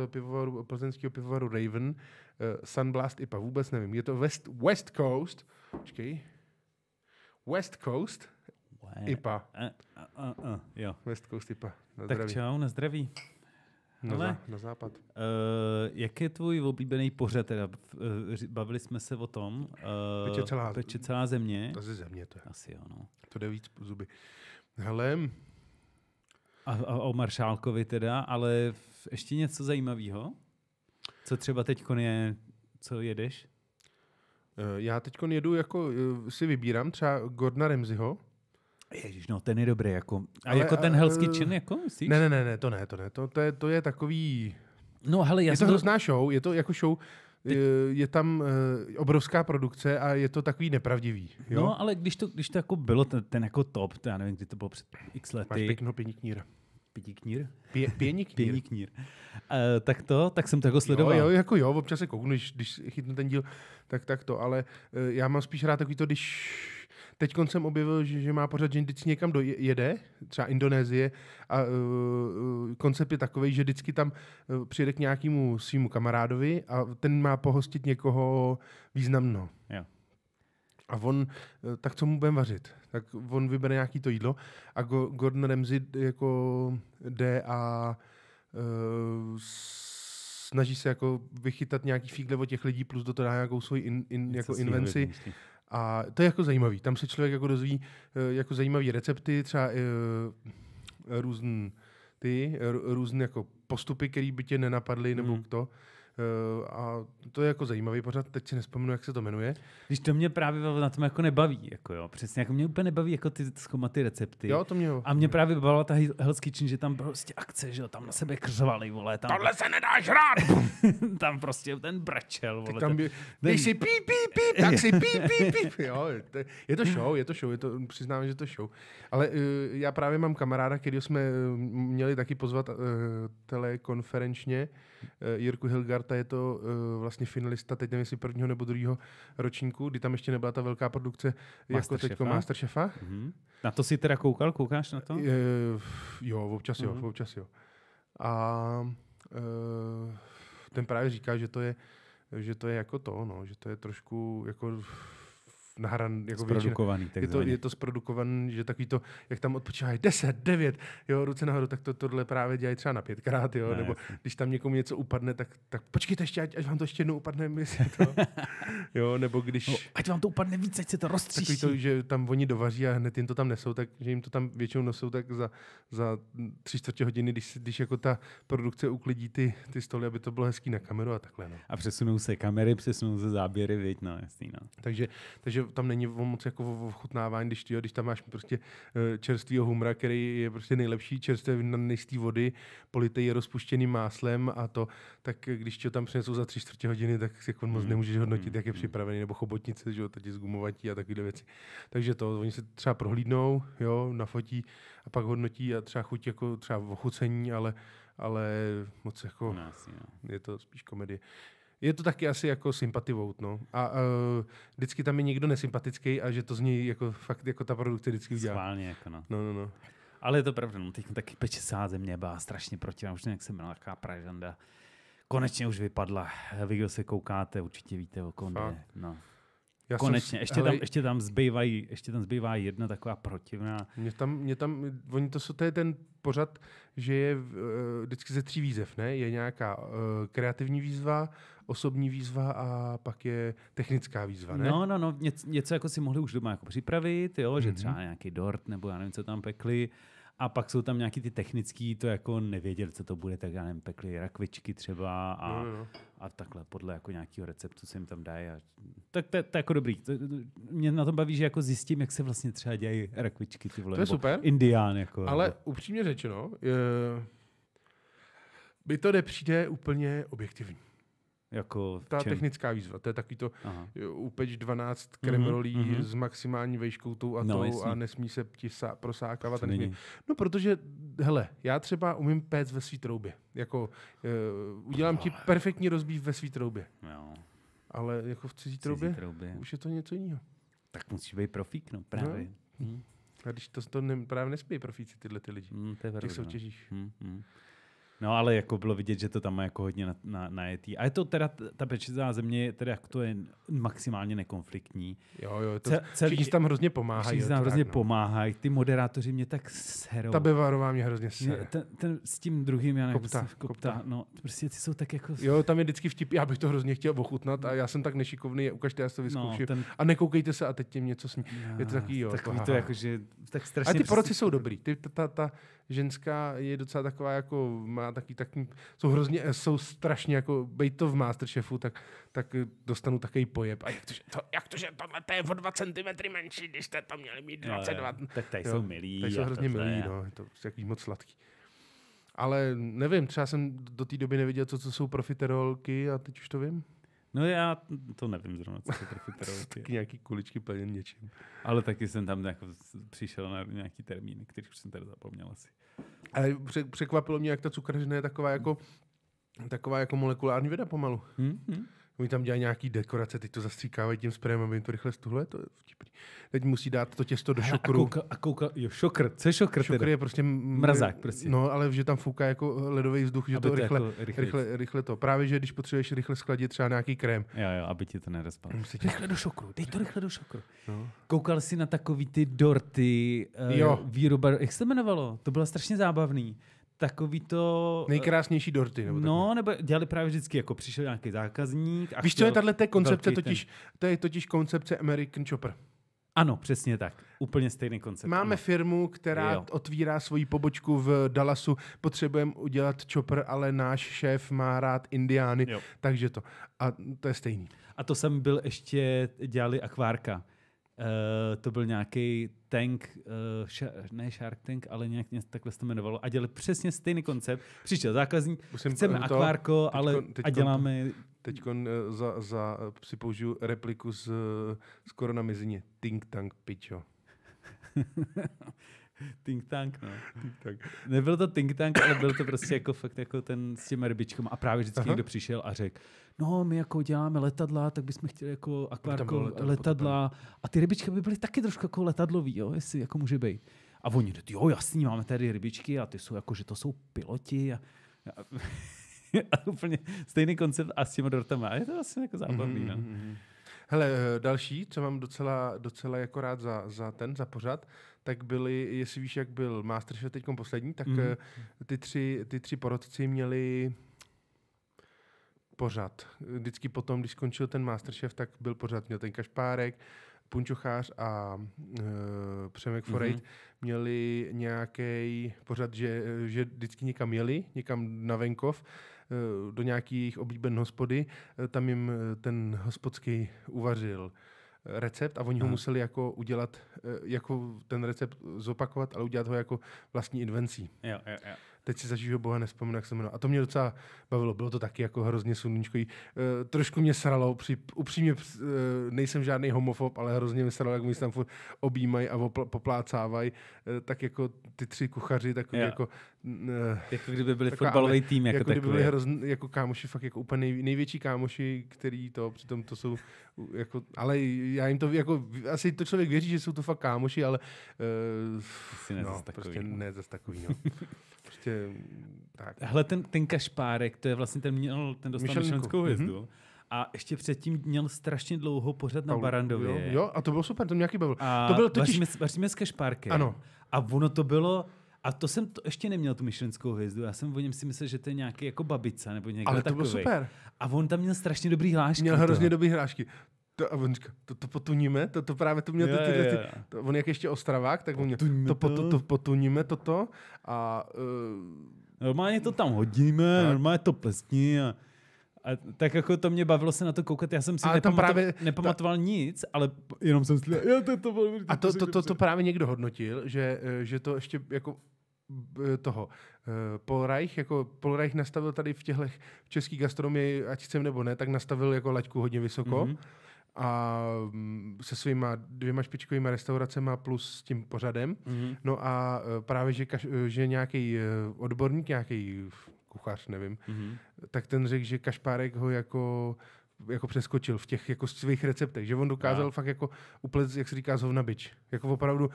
plzeňského pivovaru Raven Sunblast IPA. Vůbec nevím. Je to West Coast. Počkej. West Coast IPA. Jo. West Coast IPA. Na zdraví. Tak čau, na zdraví. Na západ. Jak je tvůj oblíbený pořad? Teda? Bavili jsme se o tom. Peče celá země. To ze země to je. Asi jo, no. To jde víc po zuby. Hele. A o Maršálkovi teda, ale ještě něco zajímavého? Co třeba teďkon je, co jedeš? Já teďkon jedu, jako si vybírám třeba Gordona Ramsayho. Ježiš, no ten je dobrý, jako. A ale, jako ten Hellský čin, jako myslíš? Ne, to ne. To je takový... No, hele, já je to hrozná show, je to jako show, je tam obrovská produkce a je to takový nepravdivý. Jo? No, ale když to jako bylo ten jako top, to já nevím, kdy to bylo před x lety. Máš pěknou pěnikníra. Pěniknír. Tak jsem to jako sledoval. Jo, občas se kouknu, když chytnu ten díl, tak to, ale já mám spíš rád takový to, když... Teď jsem objevil, že má pořád, že vždycky někam dojede, třeba Indonésie, a koncept je takový, že vždycky tam přijede k nějakému svýmu kamarádovi a ten má pohostit někoho významného. Jo. A on, tak co mu budeme vařit? Tak on vybere nějaké to jídlo a Gordon Ramsay jako jde a snaží se jako vychytat nějaký fígle od těch lidí, plus do toho dá nějakou svoji jako invenci. A to je jako zajímavý. Tam se člověk jako dozví jako zajímavé recepty, třeba různé jako postupy, které by tě nenapadly, nebo to. A to je jako zajímavý pořád. Teď si nespomenu, jak se to jmenuje. Když to mě právě na tom jako nebaví. Jako jo, přesně. Jako mě úplně nebaví jako ty zkoumaty recepty. Jo, to mě ho. A mě právě bavila ta Hellský čin, že tam prostě akce, že jo, tam na sebe křvali, vole. Tam... Tohle se nedáš rád! Tam prostě ten brečel, vole. Tam když si píp, tak si píp. Jo, je to show. Přiznám, že to show. Ale já právě mám kamaráda, kterýho jsme měli taky pozvat telekonferenčně, Jirku Hilgarta, je to vlastně finalista, teď nevím, jestli prvního nebo druhého ročníku, kdy tam ještě nebyla ta velká produkce jako Masterchefa. Mm-hmm. Na to si teda koukal? Koukáš na to? Jo, občas jo. A ten právě říká, že to je jako to, no, že to je trošku jako... Nahran, jako zprodukovaný. Je to zprodukovaný, že takový to, jak tam odpočívají 10, 9, jo, ruce nahoru, tak tohle právě dělají třeba na 5x, jo, nebo když tam někomu něco upadne, tak počkejte ještě, ať vám to ještě jednou upadne, jo, nebo když... No, ať vám to upadne víc, ať se to roztříští. Takový to, že tam oni dovaří a hned jim to tam nesou, takže jim to tam většinou nosou tak za 3/4 hodiny, když jako ta produkce uklidí ty stoly, aby to bylo hezký na kameru a takhle, no. A přesunou se kamery, přesunou se záběry, viď, no, jasný, no. Takže tam není moc jako ochutnávání, když tam máš prostě čerstvýho humra, který je prostě nejlepší, čerstvé nejistý vody, politej rozpuštěným máslem a to, tak když tě tam přinesou za 3/4 hodiny, tak jako moc nemůžeš hodnotit, jak je připravený, nebo chobotnice, že jo, tady z gumovatí a takovýhle věci. Takže to, oni se třeba prohlídnou, jo, nafotí a pak hodnotí a třeba chuť jako třeba ochucení, ale moc jako je to spíš komedie. Je to taky asi jako sympathy vote, no. A vždycky tam je někdo nesympatický a že to z něj jako fakt jako ta produkce vždycky udělá. Schválně jako no. No. Ale je to pravda, no. Teď taky Peče celá země byla strašně proti vám. Už nevím, jak se jmenovala, taková pražanda. Konečně už vypadla. Vy, kdo se koukáte, určitě víte, o kom jde. No. Konečně. Ještě tam zbývá jedna taková protivná. To je ten pořad, že je vždycky ze 3 výzev, ne? Je nějaká kreativní výzva, osobní výzva a pak je technická výzva, ne? No, něco jako si mohli už doma jako připravit, jo, že třeba nějaký dort nebo já nevím, co tam pekli. A pak jsou tam nějaký ty technický, to jako nevěděl, co to bude, tak já nevím, pekli rakvičky třeba a takhle podle jako nějakého receptu se jim tam dají. Tak to je jako dobrý. Mě na tom baví, že jako zjistím, jak se vlastně třeba dělají rakvičky, ty vole. To je super. Indián. Jako, ale nebo. Upřímně řečeno, by to nepřijde úplně objektivní. Jako ta technická výzva, to je takový to upeč 12 kremelí s maximální vejškou tou a tou a nesmí se prosákávat. No protože, hele, já třeba umím péct ve svý troubě. Jako, udělám ti perfektní rozbív ve svý troubě. Jo. Ale jako v cizí troubě už je to něco jiného. Tak musíš být profík, no právě. No. A když to právě nespějí profíci tyhle ty lidi. Těch soutěžíš. No, ale jako bylo vidět, že to tam má jako hodně najetý. A je to teda, ta Peče celá země je teda, to je maximálně nekonfliktní. Jo, to všichni tam hrozně pomáhají. Všichni tam hrozně pomáhají. Ty moderátoři mě tak serou. Ta Bebarová mě hrozně sere. Ten s tím druhým, já nevím, Kopta. No, prostě ty jsou tak jako... Jo, tam je vždycky vtip, já bych to hrozně chtěl ochutnat a já jsem tak nešikovný, ukažte, já to vyzkouším. No, a nekoukejte se a teď tím něco smí. Je to takový, jo. Takový to jako, že tak strašně... A ty poroci jsou dobrý. Ta ženská je docela taková jako má taky jsou strašně jako bejt to v Masterchefu, tak dostanu takový pojeb. A jak to, že tohle je o 2 cm menší, když jste to měli mít 22. No, tak tady jsou milí. Tady jsou hrozně milí, no. Je to jaký moc sladký. Ale nevím, třeba jsem do té doby neviděl, co jsou profiterolky a teď už to vím. No já to nevím zrovna, co jsou profiterolky. Taky nějaký kuličky plně něčím. Ale taky jsem tam jako přišel na nějaký termín, který už jsem teda zapomněl asi. Ale překvapilo mě, jak ta cukrařina je taková jako molekulární věda pomalu. Oni tam dělají nějaký dekorace, teď to zastříkávají tím sprejem, aby jim to rychle stuhlo, to je vtipný. Teď musí dát to těsto do šokru. Šokr. Co je šokr teda? Šokr je prostě mrazák. Prostě. No, ale že tam fouká jako ledový vzduch, že to rychle to. Právě, že když potřebuješ rychle skladit třeba nějaký krém. Jo, aby ti to nerozpadlo. Rychle do šokru, dej to rychle do šokru. No. Koukal jsi na takový ty dorty, výroba, jak se to jmenovalo? To bylo strašně zábavný. Takový to... Nejkrásnější dorty. Nebo dělali právě vždycky, jako přišel nějaký zákazník. Víš, co je tato koncepce, to je totiž koncepce American Chopper. Ano, přesně tak. Úplně stejný koncept. Máme firmu, která otvírá svoji pobočku v Dallasu. Potřebujeme udělat chopper, ale náš šéf má rád indiány, takže to. A to je stejný. A to jsem byl ještě, dělali akvárka. To byl nějaký tank, ne Shark Tank, ale nějak takhle se to jmenovalo. A dělali přesně stejný koncept. Přišel zákazník, chceme akvárko, ale a děláme... Teďkon si použiju repliku z Korona Mizině. Think Tank, pičo. Think Tank, no. Think Tank. Nebyl to Think Tank, ale byl to prostě jako fakt jako ten s těma rybičkama. A právě vždycky někdo přišel a řekl, no my jako děláme letadla, tak bychom chtěli jako akvárko letadla. A ty rybičky by byly taky trošku jako letadlový, jo, jestli jako může být. A oni, jo jasný, máme tady rybičky a ty jsou jako, že to jsou piloti a úplně stejný koncept a s těma dortama. A je to vlastně jako zábavný, no. Hele, další, co mám docela jako rád za pořad, tak byli, jestli víš, jak byl Masterchef teďkom poslední, tak ty tři porotci měli pořad. Vždycky potom, když skončil ten Masterchef, tak byl pořad, měl ten Kašpárek, Punčuchář a Přemek Forejt měli nějaký pořad, že vždycky někam jeli, někam na venkov, do nějakých oblíbených hospody. Tam jim ten hospodský uvařil recept a oni ho museli jako udělat, jako ten recept zopakovat, ale udělat ho jako vlastní invencí. Jo. Teď si zažiju boha nespomenu, jak se jmenuje. A to mě docela bavilo. Bylo to taky jako hrozně sluníčkový. Trošku mě sralo. Upřímně nejsem žádný homofob, ale hrozně mě sralo, jak mi se tam furt objímají a poplácávají. Tak jako ty tři kuchaři, takový jako... Jako kdyby byli fotbalový tým. Jako kdyby byli jako kámoši, fakt jako úplně největší kámoši, který to přitom to jsou... Jako, ale já jim to jako... Asi to člověk věří, že jsou to fakt kámoši, ale... Prostě ne zas takový, no. Prostě, tak. Hele, ten Kašpárek, to je vlastně ten dostal Michelinskou hvězdu. A ještě předtím měl strašně dlouho pořad na Barandově. Jo, a to bylo super, to mě nějaký bavil. To bylo totiž... Vaříme s Kašpárkem. Ano. A ono to bylo... A to jsem to ještě neměl, tu Michelinskou hvězdu. Já jsem o něm si myslel, že to je nějaký jako babica nebo někdo takový. Ale to bylo super. A on tam měl strašně dobrý hlášky. Měl hrozně dobrý hlášky. A on říká, to potuníme, to právě to měl tyhle. On jak ještě Ostravák, tak on měl, to potuníme toto a... Normálně to tam hodíme, normálně to pleskní a tak jako to mě bavilo se na to koukat. Já jsem si nepamatoval nic, ale jenom jsem si... A to právě někdo hodnotil, že to ještě jako... toho. Pohlreich nastavil tady v české gastronomii, ať chcem nebo ne, tak nastavil jako laťku hodně vysoko a se svýma 2 špičkovými restauracemi plus s tím pořadem. No a právě, že nějaký odborník, nějaký kuchař, nevím, tak ten řekl, že Kašpárek ho jako jako přeskočil v těch jako svých receptech, že on dokázal fakt jako uplet, jak se říká, z hovna bič. Jako opravdu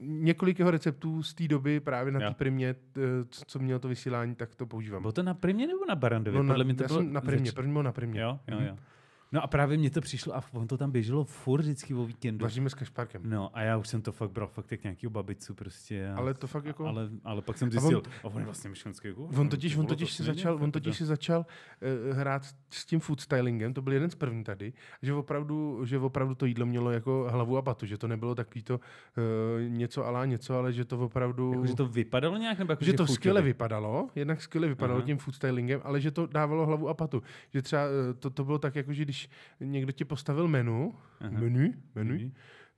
několik jeho receptů z té doby právě na té Primě, co mělo to vysílání, tak to používám. Bylo to na Primě nebo na Barandově? No, podle mě to bylo na Primě, první bylo na Primě. Jo. No a právě mě to přišlo a on to tam běželo furt vždycky o víkendu. Vaříme s Kašpárkem. No a já už jsem to fakt bral fakt jak nějakýho babicu prostě. Ale to fakt jako... Ale pak jsem zjistil, on je vlastně myšlenský kův. On totiž si začal hrát s tím food stylingem, to byl jeden z první tady, že opravdu to jídlo mělo jako hlavu a patu, že to nebylo takový to něco, ale že to opravdu... Jako, že to vypadalo nějak? Nebo jako, že to skvěle vypadalo, tím food stylingem, ale že to dávalo hlavu a patu. Že třeba to bylo tak, jako, že když někdo ti postavil menu,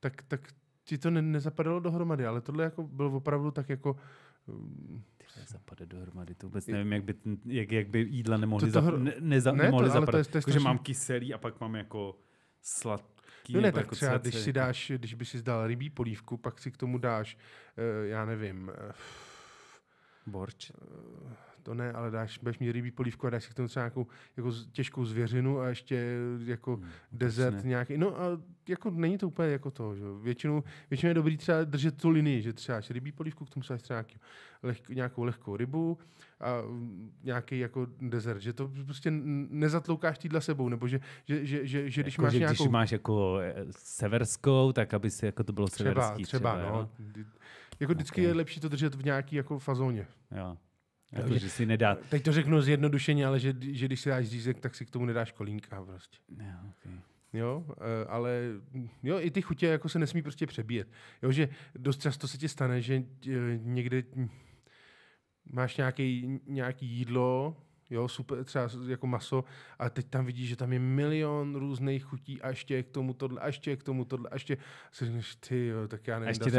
tak ti to nezapadalo dohromady, ale tohle jako bylo opravdu tak jako... Zapadá dohromady, to vůbec nevím, jak by jídla nemohly zapadat. Jakože mám kyselý a pak mám jako sladký. No ne, tak jako třeba když by si dal rybí polívku, pak si k tomu dáš, já nevím... Borč? To ne, ale budeš mít rybí polívku a dáš si k tomu třeba nějakou jako těžkou zvěřinu a ještě jako dezert nějaký. No a jako není to úplně jako to. Že? Většinou je dobrý třeba držet tu linii, že třeba rybí polívku, k tomu třeba nějakou lehkou rybu a nějaký jako dezert. Že to prostě nezatloukáš týdla sebou, nebo že když jako, máš nějakou... Když máš jako severskou, tak aby se jako to bylo severský. Třeba no. Jako vždycky je lepší to držet v nějaký jako fazóně. Jo. Jako, že si nedá... Teď to řeknu zjednodušeně, ale že když si dáš řízek, tak si k tomu nedáš kolínka prostě. Jo, okay. Jo, ale jo, i ty chutě jako se nesmí prostě přebíjet. Jo, že dost často se ti stane, že někde máš nějaký jídlo, jo, super, třeba jako maso, a teď tam vidíš, že tam je milion různých chutí a ještě k tomu tohle, a ještě k tomu tohle, a ještě si říkáš, ty jo, tak já nevím,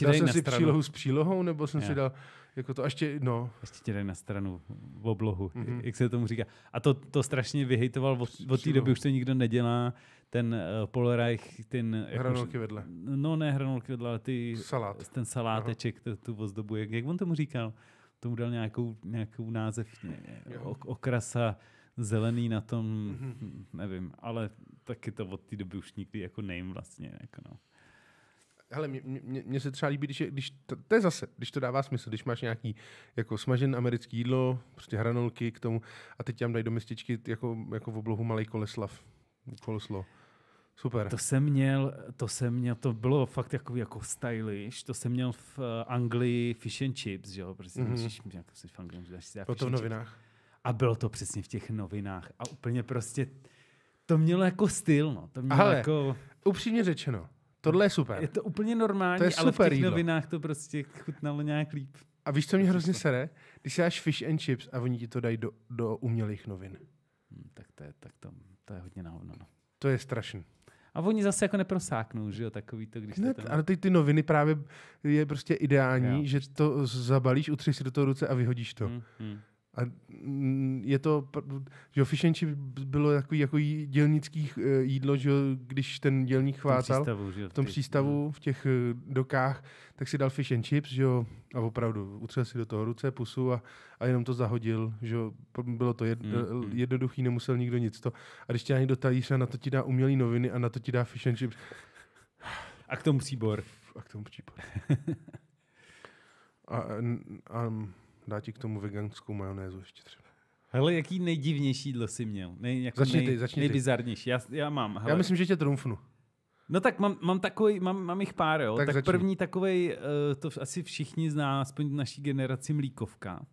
dal jsem si přílohu s přílohou, nebo jsem si dal jako to, a ještě, no. Ještě ti dají na stranu v oblohu, jak se tomu říká. A to strašně vyhejtoval, od té doby už to nikdo nedělá, ten Pohlreich, ten... Hranolky vedle. No ne hranolky vedle, ale ten saláteček, tu ozdobu, jak on tomu říkal? Tomu dal nějakou název, okrasa zelený na tom, nevím, ale taky to od té doby už nikdy jako nejím vlastně. Jako no. Hele, mně se třeba líbí, když to dává smysl, když máš nějaký jako smažené americké jídlo, prostě hranolky k tomu a teď tam dají do městičky jako v oblohu malej koleslo. Super. To jsem měl, to bylo fakt jako stylish, to jsem měl v Anglii fish and chips, že jo, prostě jsi v Anglii, dáš si fish and novinách. Chips. A bylo to přesně v těch novinách a úplně prostě, to mělo jako styl, no. To mělo jako... upřímně řečeno, tohle je super. Je to úplně normální, to je super, ale v těch novinách to prostě chutnalo nějak líp. A víš, co mě hrozně sere? Když si dáš fish and chips a oni ti to dají do umělých novin. Tak to je hodně náhodno, no. To je strašný. A oni zase jako neprosáknou, že jo, takový to, když... Ale teď ty noviny právě je prostě ideální, že to zabalíš, utřeš si do toho ruce a vyhodíš to. A je to, že fish and chip bylo takový jako dělnický jídlo, že když ten dělník chvátal v tom přístavu, v těch dokách, tak si dal fish and chips, že jo, a opravdu utřel si do toho ruce, pusu a jenom to zahodil, že bylo to jednoduchý, nemusel nikdo nic to. A když tě ani dotajíš a na to ti dá umělý noviny a na to ti dá fish and chips. A k tomu příbor. a dá ti k tomu veganskou majonézu ještě třeba. Hele, jaký nejdivnější jídlo jsi měl? Začni nejbizarnější. Já mám. Hele. Já myslím, že tě trumfnu. No tak mám jich pár, jo. Tak první takovej, to asi všichni zná, aspoň naší generaci, mlíkovka.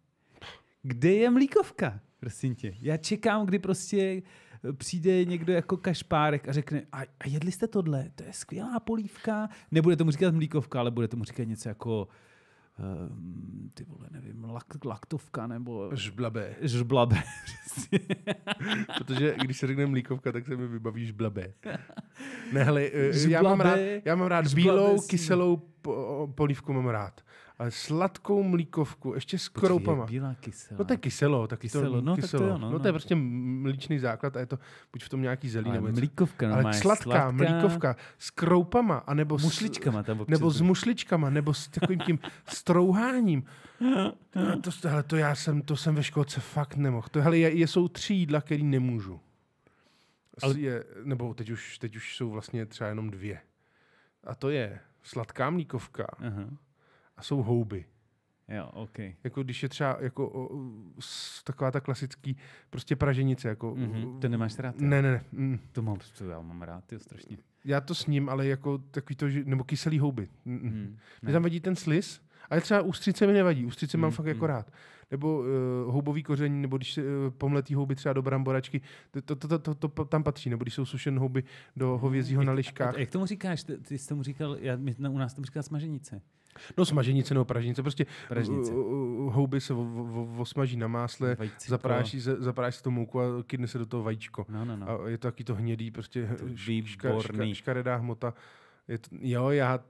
Kde je mlíkovka? Prosím tě. Já čekám, kdy prostě přijde někdo jako Kašpárek a řekne, a jedli jste tohle? To je skvělá polívka. Nebude tomu říkat mlíkovka, ale bude tomu říkat něco jako... ty vole, nevím, laktovka nebo... Žblabé. Protože když se řekne mlíkovka, tak se mi vybaví žblabé. Ne, hele, já mám rád bílou, kyselou polívku mám rád. Ale sladkou mlíkovku, ještě s kroupama. Bílá kyselá. No to je kyselo. No to je prostě mlíčný základ a je to buď v tom nějaký zelí. Ale mlíkovka. Ale sladká mlíkovka s kroupama, anebo mušličkama, nebo s mušličkama, nebo s takovým tím strouháním. To jsem ve školce fakt nemohl. Hele, jsou 3 jídla, který nemůžu. Ale... je, nebo teď už jsou vlastně třeba jenom dvě. A to je sladká mlíkovka a jsou houby. Jo, okay. Jako když je třeba jako taková ta klasický prostě praženice. Jako, to nemáš rád? Ne, ne, ne. To já mám rád, jo, strašně. Já to s ním, ale jako takový to, nebo kyselý houby. Mě tam vadí ten sliz, ale třeba ústřice mi nevadí. Ústřice mám fakt jako rád. Nebo houbový koření, nebo když se pomletí houby třeba do bramboračky, to tam patří. Nebo když jsou sušené houby do hovězího na liškách. Jak tomu říkáš? Ty jsi tomu říkal, u nás tomu říká smaženice. No smaženice nebo praženice, prostě houby se osmaží na másle, zapráší se to mouku a kydne se do toho vajíčko. No. A je to taky to hnědý, prostě škaredá hmota.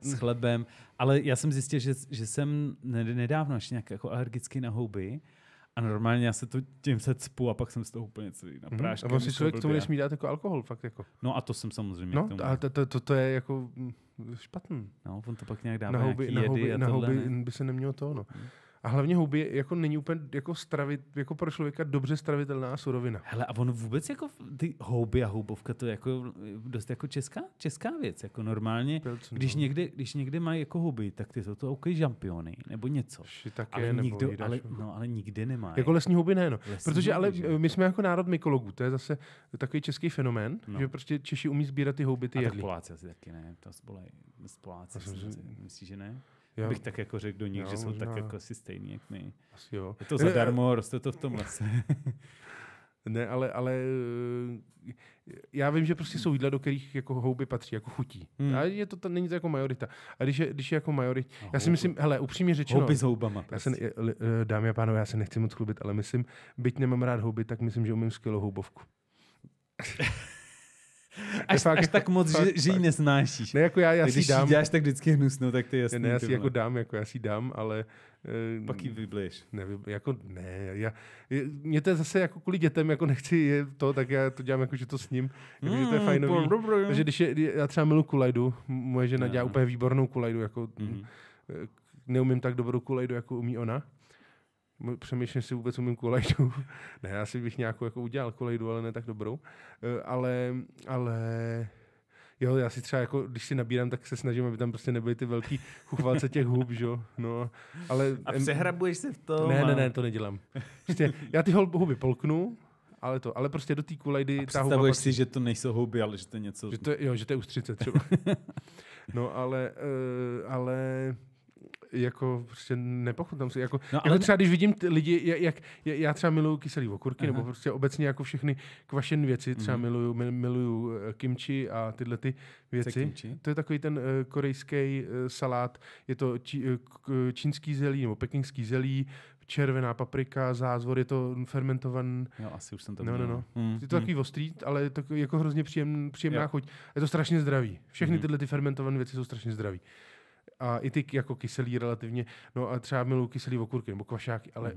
S chlebem, ale já jsem zjistil, že jsem nedávno až nějak jako alergický na houby a normálně já se to tím se cpu a pak jsem z toho úplně celý na prášky. A vlastně člověk k tomu nesmí dát jako alkohol, fakt jako. No a to jsem samozřejmě k tomu. No a to je jako špatný. No, on to pak nějak dává nějaký jedy a tohle. Na houby by se nemělo to, no. A hlavně houby jako není úplně jako pro člověka dobře stravitelná surovina. Hele, a on vůbec jako ty houby a houbovka to je jako dost jako česká věc, jako normálně, když někde mají jako houby, tak ty jsou to OK žampiony nebo něco. Také nebo nikdo, ale nikde nemá. Jako lesní houby ne, no. Protože ale my jsme jako národ mykologů, to je zase takový český fenomén, že prostě Češi umí sbírat ty houby, ty jedlí. A tak Poláci asi taky ne, Poláci, myslíš, že ne? Já bych tak jako řekl do nich, že jsou možná tak jako asi stejný jak my. Asi jo. Je to zadarmo, roste to v tom lese. Ne, ale já vím, že prostě jsou jídla, do kterých jako houby patří, jako chutí. A je to není to jako majorita. A když je jako majorita, já si myslím, hele, upřímně řečeno. Houby s houbama. Dámy a pánové, já se nechci moc chlubit, ale myslím, byť nemám rád houby, tak myslím, že umím skvělou houbovku. Až tak moc, že ji nesnášíš. Ne, jako já když ji děláš tak vždycky hnusnou, tak to je jasný. Ne, já si jako dám, ale... Pak ji vyblíš. Mě to je zase jako kvůli dětem, jako nechci je to, tak já to dělám jako, že to s ním. Jako, že to je fajnový. Takže když já třeba milu kulajdu, moje žena dělá úplně výbornou kulajdu, jako neumím tak dobrou kulajdu, jako umí ona. Přemýšlím si vůbec umím kulajdu. Ne, asi bych nějakou jako udělal kulajdu, ale ne tak dobrou. Ale jo, já si třeba jako, když si nabírám, tak se snažím, aby tam prostě nebyly ty velký chuchvalce těch hub, jo. No, ale a přehrabuješ se v tom? Ne, to nedělám. Prostě já ty huby polknu, ale prostě do té kulajdy ta huba... Představuješ si, že to nejsou huby, ale že to je něco... Že to je ústřice třeba. No, ale... jako prostě nepochutnám si. Jako, no, ale jako třeba, když vidím lidi, já třeba miluju kyselý okurky, nebo prostě obecně jako všechny kvašené věci, třeba miluju kimchi a tyhle ty věci. To je takový ten korejský salát, je to čínský zelí nebo pekingský zelí, červená paprika, zázvor, je to fermentovaný. Jo, asi už jsem to měl. Je to takový ostrý, ale to jako hrozně příjemná chuť. Je to strašně zdravý. Všechny tyhle ty fermentované věci jsou strašně zdravý. A i ty jako kyselý relativně, no a třeba miluji kyselý okurky nebo kvašáky, ale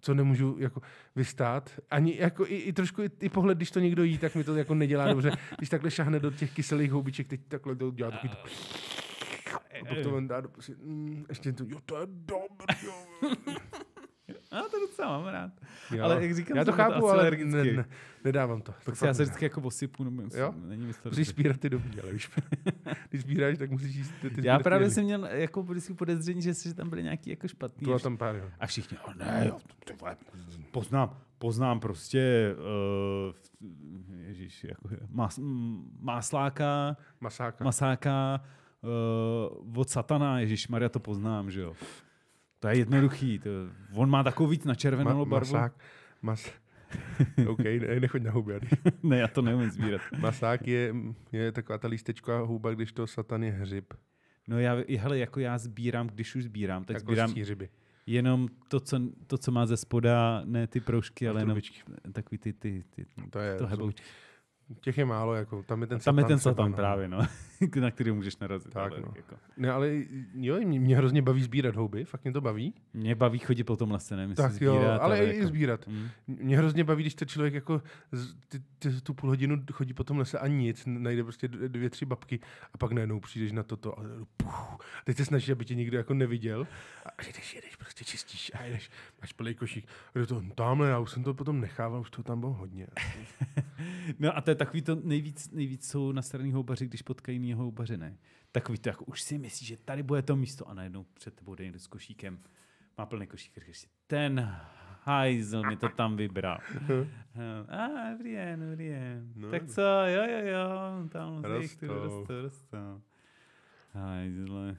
co nemůžu jako vystát, ani jako trošku pohled, když to někdo jí, tak mi to jako nedělá dobře, když takhle šahne do těch kyselých houbiček, teď takhle to dělá takový to vám dá do pusy, ještě to, jo to je dobrý, no to docela mám rád. Jo. Ale jak říkám, já to chápu, to ale ne, nedávám to. Tak se já se vždycky jako posypu. Musíš spírat ty dobrý, ale víš. Když spíráš, tak musíš jíst ty. Já právě jsem měl jako vždycky podezření, že tam byly nějaký jako špatný. Bylo tam pár, jo. A všichni, poznám prostě, ježíš, jako masáka od satana, ježišmarja, to poznám, že jo. To je jednoduchý. On má takovou víc na červenou barvu. Masák. OK, nechoď na huby. Ne, já to neumím sbírat. Masák je taková ta lístečková houba, když to satan je hřib. No já sbírám, když už sbírám, tak sbírám jenom to, co má ze spoda, ne ty proužky, ale jenom takový ty to heboučky. Těch je málo, jako tam je ten satan. Tam je ten satan právě, no, na který můžeš narazit. Tak, ale, no. Jako. Ne, ale jo, mě hrozně baví sbírat houby, fakt mě to baví. Mě baví chodit po tom lese, nevím, tak sbírat, jo, ale i jako... sbírat. Mě hrozně baví, když ten člověk jako tu půl hodinu chodí po tom lese a nic, najde prostě 2-3 babky a pak najednou přijdeš na toto a teď se snažíš, aby tě nikdo jako neviděl a jedeš, prostě čistíš a jedeš, máš plný košík. A to tamhle, já už jsem to potom nechával, už to tam bylo hodně. No a takový to nejvíc jsou nasraný houbaři, když potkají jiného houbaře, ne? Takový to jako už si myslíš, že tady bude to místo a najednou před tebou jde někdo s košíkem. Má plný košík, říkáš si, ten hajzl mi to tam vybral. Dobrý den. No. Tak co, jo, tam z těch rostou. Hajzle.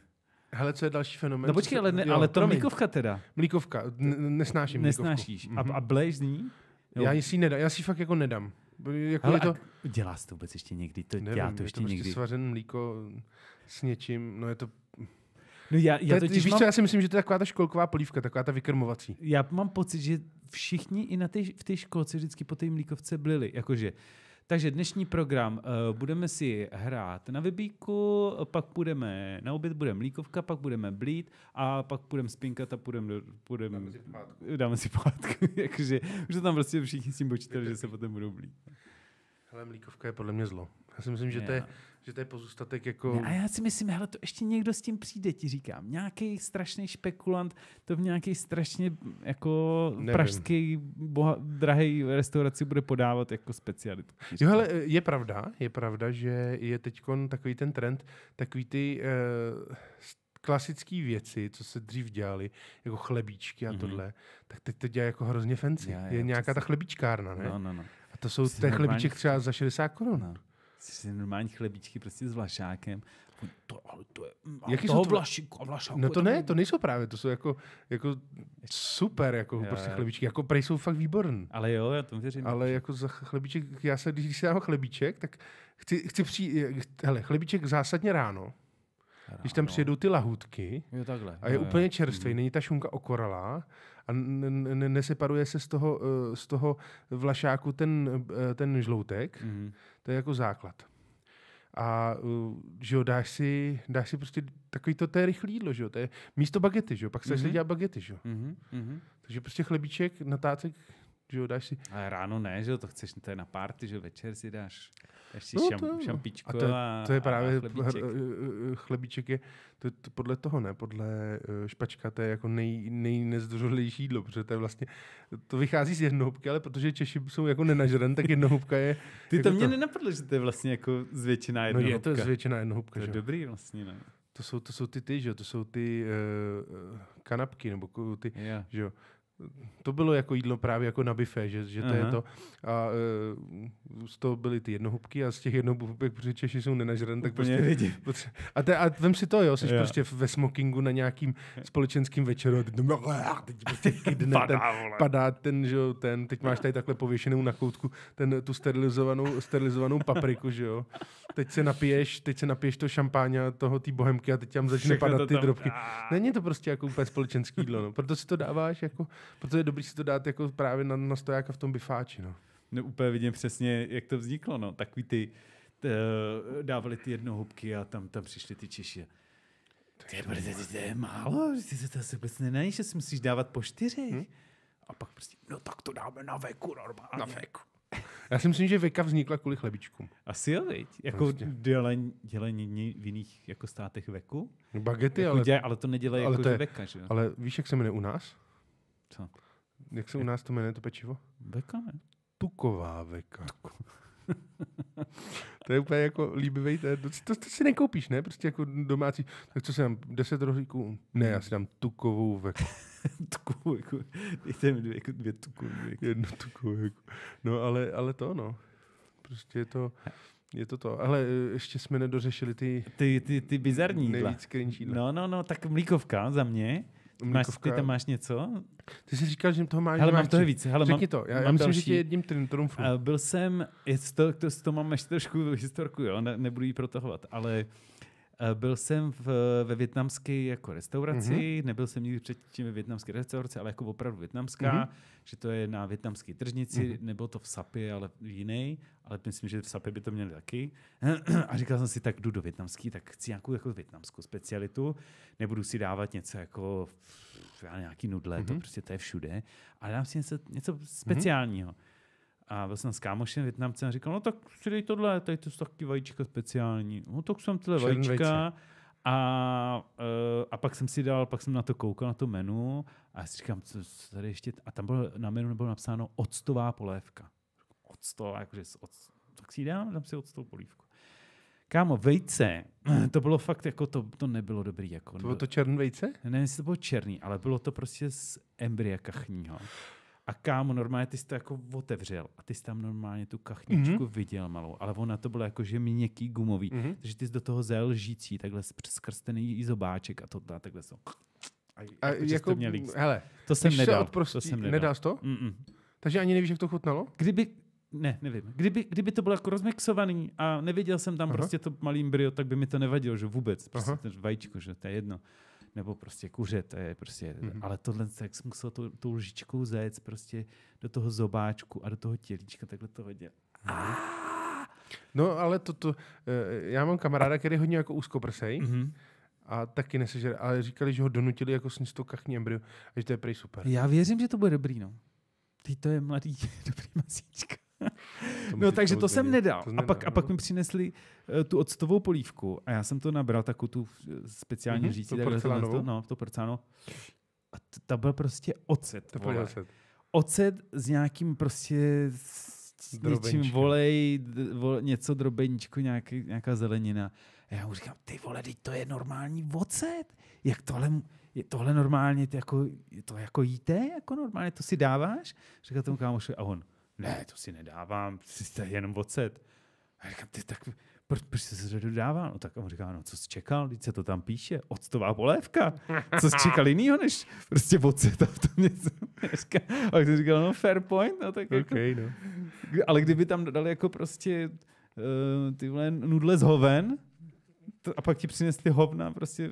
Hele, co je další fenomén? No počkej, ale to mlíkovka teda. Mlíkovka, nesnáším mlíkovku. Nesnášíš. A blejš z ní? Jo. Já si fakt jako nedám. Jako hele, to... Dělá se to vůbec ještě někdy? To nevím, dělá to ještě je to někdy. Prostě svařené mlíko s něčím, no je to... No já to víš, já si myslím, že to je taková ta školková polívka, taková ta vykrmovací. Já mám pocit, že všichni i v té školce vždycky po té mlíkovce blili. Jakože. Takže dnešní program, budeme si hrát na vybíku, pak půjdeme na oběd, bude mlíkovka, pak budeme blít a pak půjdeme spinkat a půjdeme dáme si pátku. Jakože už to tam prostě všichni s tím počítali, že se potom budou blít. Hele, mlíkovka je podle mě zlo. Já si myslím, že to je pozůstatek jako... Ne, a já si myslím, hele, to ještě někdo s tím přijde, ti říkám. Nějaký strašný špekulant, to v nějaký strašně jako pražský drahý restauraci bude podávat jako specialitku. Jo, hele, je pravda, že je teďkon takový ten trend, takový ty klasické věci, co se dřív dělali, jako chlebíčky a tohle, tak teď to dělají jako hrozně fancy. Je nějaká přesně. Ta chlebíčkárna, ne? No. A to jsou ten chlebíček třeba za 60 korun. No. Jsi normální chlebíčky prostě s vlašákem. To je, jaký jsou vlašáku? No to ne, to nejsou právě, to jsou jako super jako jo, prostě chlebíčky. Jako prej jsou fakt výborný. Ale jo, já tomu věřím. Ale jako za chlebíček, když si dám chlebíček, tak chci přijít, hele, chlebíček zásadně ráno. Když tam přijedou ty lahůdky a je úplně čerstvý, není ta šunka okoralá a neseparuje se z toho vlašáku ten žloutek, to je jako základ. A že jo, dáš si prostě takový to je rychlé jídlo, že jo, to je místo bagety, že jo, pak se začne dělat bagety, že jo. Takže prostě chlebíček, natáček, že jo, dáš si. Ale ráno ne, že jo, to chceš, to je na party, že večer si dáš ještě šampičko a to je právě chlebíček je, to podle toho, ne, podle špačka, to je jako nejnezdvořilejší jídlo, protože to je vlastně, to vychází z jednohubky, ale protože Češi jsou jako nenažraný, tak jednohubka je... Ty jako to mě nenapadlo, že to je vlastně jako zvětšená jednohubka. No je to zvětšená jednohubka, že jo. To je dobrý vlastně, ne? To jsou ty, že jo, to jsou ty kanapky, nebo ty, že jo. To bylo jako jídlo právě jako na bifé, že to je to. A z toho byly ty jednohubky a z těch jednohubek, protože Češi jsou nenažraný, tak prostě... A vem si to, jo, jsi prostě ve smokingu na nějakým společenským večeru a teď prostě kydne, padá ten, teď máš tady takhle pověšenou na koutku tu sterilizovanou papriku, že jo. Teď se napiješ to šampáňa toho té bohemky a teď tam začne padat ty drobky. Není to prostě jako úplně společenský jídlo, no. Proto si to dáváš jako... Protože je dobrý si to dát jako právě na stojáka v tom bifáči. No úplně vidím přesně, jak to vzniklo. No. Takový ty dávali ty jednohubky a tam přišli ty Češi. To je málo, ty se to asi vůbec nenajíš, že si musíš dávat po 4. A pak prostě, no tak to dáme na veku normálně. Na veku. Já si myslím, že veka vznikla kvůli chlebičkům. Asi jo, viď? Jako prostě. Dělají v jiných jako státech veku. Bagety, jako ale to nedělají jako je, veka. Že? Ale víš, jak se jmenuje u nás? Co? Jak se u nás to jmenuje to pečivo? Veka, ne? Tuková veka. To je úplně jako líbivý. To si nekoupíš, ne? Prostě jako domácí. Tak co si dám? 10 rohlíků? Ne, já si dám tukovou veku. Tukovou veku. Dejte mi dvě tukové veky. Jednu tukovou veku. No, ale to no. Prostě je to. Ale ještě jsme nedořešili ty bizarní jídla. Nejvíc cringe jídla. No, tak mlíkovka za mě. Ty tam máš něco? Ty jsi říkal, že toho máš. Hele, mám toho víc. Hele, řekni to. Já myslím, že tě jedním trumfnu. Byl jsem, to mám ještě trošku historku, jo? Nebudu jí protahovat, ale byl jsem ve vietnamské jako restauraci, nebyl jsem nikdy předtím ve vietnamské restauraci, ale jako opravdu vietnamská, že to je na vietnamské tržnici, nebylo to v Sapě, ale jiný, ale myslím, že v Sapě by to měli taky. A říkal jsem si, tak jdu do vietnamské, tak chci nějakou jako vietnamskou specialitu, nebudu si dávat něco jako nějaký nudle, to prostě to je všude, ale dám si něco speciálního. A byl jsem s kámošem Vietnamcem a říkal, no tak si dej tohle, tady to jsou taky vajíčka speciální. No tak jsem tyhle vajíčka a pak jsem na to koukal, na to menu a si říkám, co tady ještě, a tam bylo na menu nebo napsáno octová polévka. Octová, jakože tak si ji dám, dám si octnou polívku. Kámo, vejce, to bylo fakt, jako to nebylo dobrý. Jako, to bylo to černý vejce? Ne, jestli to bylo černý, ale bylo to prostě z embrya kachního. A kámo, normálně ty jsi to jako otevřel a ty jsi tam normálně tu kachničku viděl malou, ale ona to byla jakože měkký gumový, takže ty jsi do toho zel žící, takhle skrstený zobáček a tohle, takhle jsou. A jako, hele, to jsem nedal. To jsem nedal. Nedáš to? Mm-mm. Takže ani nevíš, jak to chutnalo? Nevím. Kdyby to bylo jako rozmixovaný a nevěděl jsem tam prostě to malý embryo, tak by mi to nevadilo, že vůbec. Prostě vajíčko, že to je jedno. Nebo prostě kuře, to je prostě... Ale tohle, jak jsem musel tou lžičkou zajet prostě do toho zobáčku a do toho tělíčka, takhle to hodil. No, ale toto... Já mám kamaráda, který je hodně jako úzkoprsej a taky nesežere, ale říkali, že ho donutili jako sníst to kachní embryo a že to je prej super. Já věřím, že to bude dobrý, no. Teď to je mladý, dobrý masíčka. No, takže to jsem nedal. A pak mi přinesli tu octovou polívku a já jsem to nabral, takovou tu speciální říci. To porcelánovou. A to byl prostě ocet. To byl ocet. Ocet s nějakým prostě s něčím něco drobeníčko, nějaká zelenina. A já mu říkám, ty vole, teď to je normální ocet. Jak tohle normálně, to jako jíte? Jako normálně to si dáváš? Říkal tomu kámoši a on. Ne, to si nedávám, to je jenom ocet. A říkám, ty tak, proč se to dodává? No tak on říká, no co jsi čekal, když se to tam píše, octová polévka. Co jsi čekal jinýho, než prostě ocet a v tom něco. A když říkal, no fair point, no tak okay, jako. No. Ale kdyby tam dodali jako prostě tyhle nudle z hoven, a pak ti přinesli hovna prostě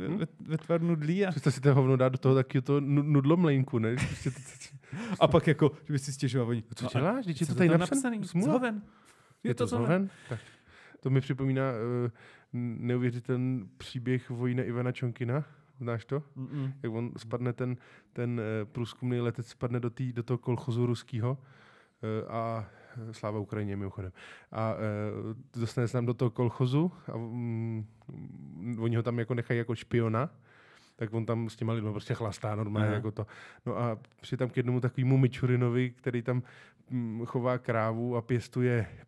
ve tvar nudlí. A... Přesto si to hovno dá do toho taky to nudlomlejnku, ne? A pak jako, že by si stěžoval oni. Co děláš? Když je to tady napsaný? Z hoven. Je to z hoven? Tak. To mi připomíná neuvěřitelný příběh vojína Ivana Čonkina. Znáš to? Mm-mm. Jak on spadne, ten průzkumný letec spadne do toho kolchozu ruskýho a sláva Ukrajině, mimochodem. A dostane se tam do toho kolchozu a oni ho tam jako nechají jako špiona, tak on tam s těma lidmi prostě chlastá normálně jako to. No a přijde tam k jednomu takovýmu Mičurinovi, který tam chová krávu a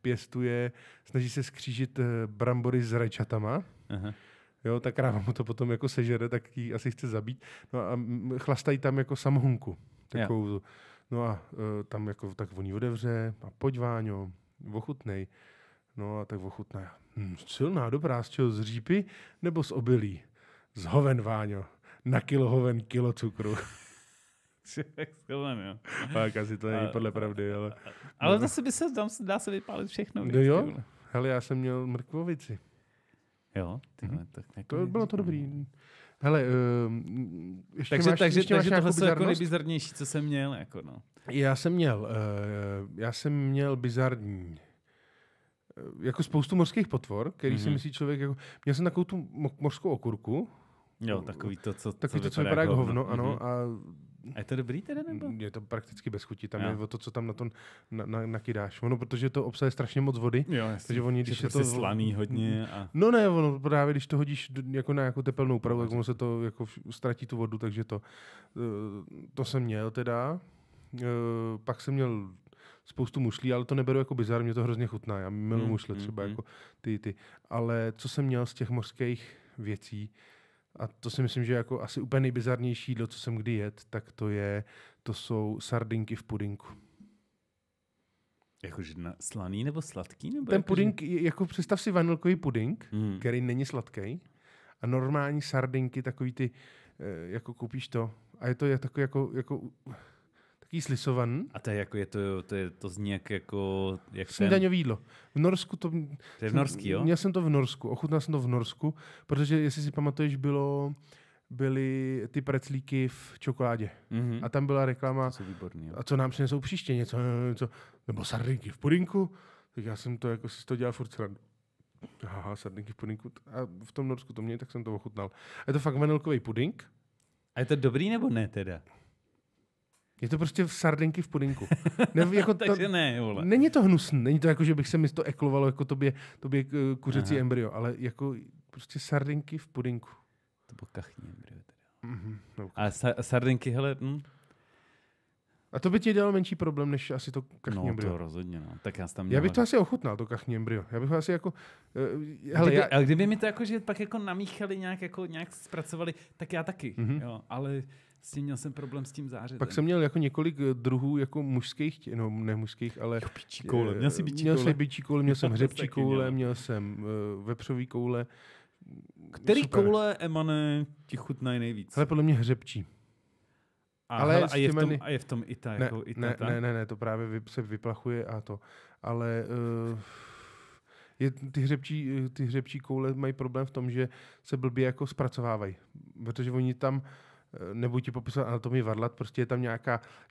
pěstuje, snaží se skřížit brambory s rajčatama. Aha. Jo, ta kráva mu to potom jako sežere, tak ji asi chce zabít. No a chlastají tam jako samohunku. Takovou... Yeah. No a tam jako tak voní odevře a pojď, Váňo, ochutnej. No a tak ochutná. Silná, dobrá, z čeho, z řípy nebo z obilí? Z hoven, Váňo. Na kilo hoven, kilo cukru. Jo. Tak asi to není podle pravdy, ale... Ale zase dá se vypálit všechno. No jo, těhle. Hele, já jsem měl mrkvovici. Jo? Tak to bylo to dobrý. Hele, ještě takže tohle jsou jako nejbizarnější, co jsem měl. Jako no. Já jsem měl bizarní jako spoustu mořských potvor, který si myslí člověk, jako, měl jsem takovou tu mořskou okurku. Jo, takový to, co vypadá jako hovno. Ano, a je to dobrý teda, nebo? Je to prakticky bez chuti, tam je o to, co tam na to nakydáš. Ono, protože to obsahuje strašně moc vody. Jo, takže oni, když je to slaný hodně. A... No ne, ono právě, když to hodíš jako na nějakou tepelnou úpravu, tak ono se to jako ztratí tu vodu, takže to jsem měl teda. Pak jsem měl spoustu mušlí, ale to neberu jako bizár, mě to hrozně chutná. Já miluji mušle třeba jako ty. Ale co jsem měl z těch mořských věcí, a to si myslím, že jako asi úplně nejbizarnější jídlo, co jsem kdy jet, tak to jsou sardinky v pudinku. Jakože slaný nebo sladký? Nebo ten pudink, jako představ si vanilkový pudink, který není sladký, a normální sardinky, takový ty, jako koupíš to, a je to takový jako taký slisovaný. A to je jako, to zní jako... Jak snídaňový jídlo. V Norsku to... To je v Norsku, jo? Měl jsem to v Norsku, ochutnal jsem to v Norsku, protože, jestli si pamatuješ, byly ty preclíky v čokoládě. Mm-hmm. A tam byla reklama, a co nám přinesou příště, něco nebo sardinky v pudinku. Tak já jsem to jako si to dělal furt srandu. Aha, sardinky v pudinku. A v tom Norsku to měli, tak jsem to ochutnal. A je to fakt vanilkový pudink. A je to dobrý, nebo ne teda? Je to prostě sardinky v pudinku. Ne, jako takže ne, vole. Není to hnusný, není to jako, že bych se mi to eklovalo, jako tobě kuřecí embryo, ale jako prostě sardinky v pudinku. To bylo kachní embryo teda. Mm-hmm, no, ale sardinky, hele, A to by ti dělalo menší problém, než asi to kachní embryo. No to rozhodně, no. Tak já tam měl... Já bych to asi ochutnal, to kachní embryo. Já bych to asi jako... Ale kdyby mi to jako, že pak jako namíchali nějak zpracovali, tak já taky, jo, ale... S tím měl jsem problém s tím zářetem. Pak jsem měl jako několik druhů jako mužských, no ne mužských, ale... Jo, bičí koule. Měl jsi bičí koule? Měl jsem bičí koule, měl jsem hřebčí koule, měl jsem vepřový koule. Který super. Koule, Emane, ti chutnají nejvíc? Ale podle mě hřebčí. A je v tom i ta, jako i ta... Ne, to právě se vyplachuje a to. Ale... Ty hřebčí koule mají problém v tom, že se blbě jako zpracovávají. Protože oni tam... Nebudu ti popisovat anatomii varlat, prostě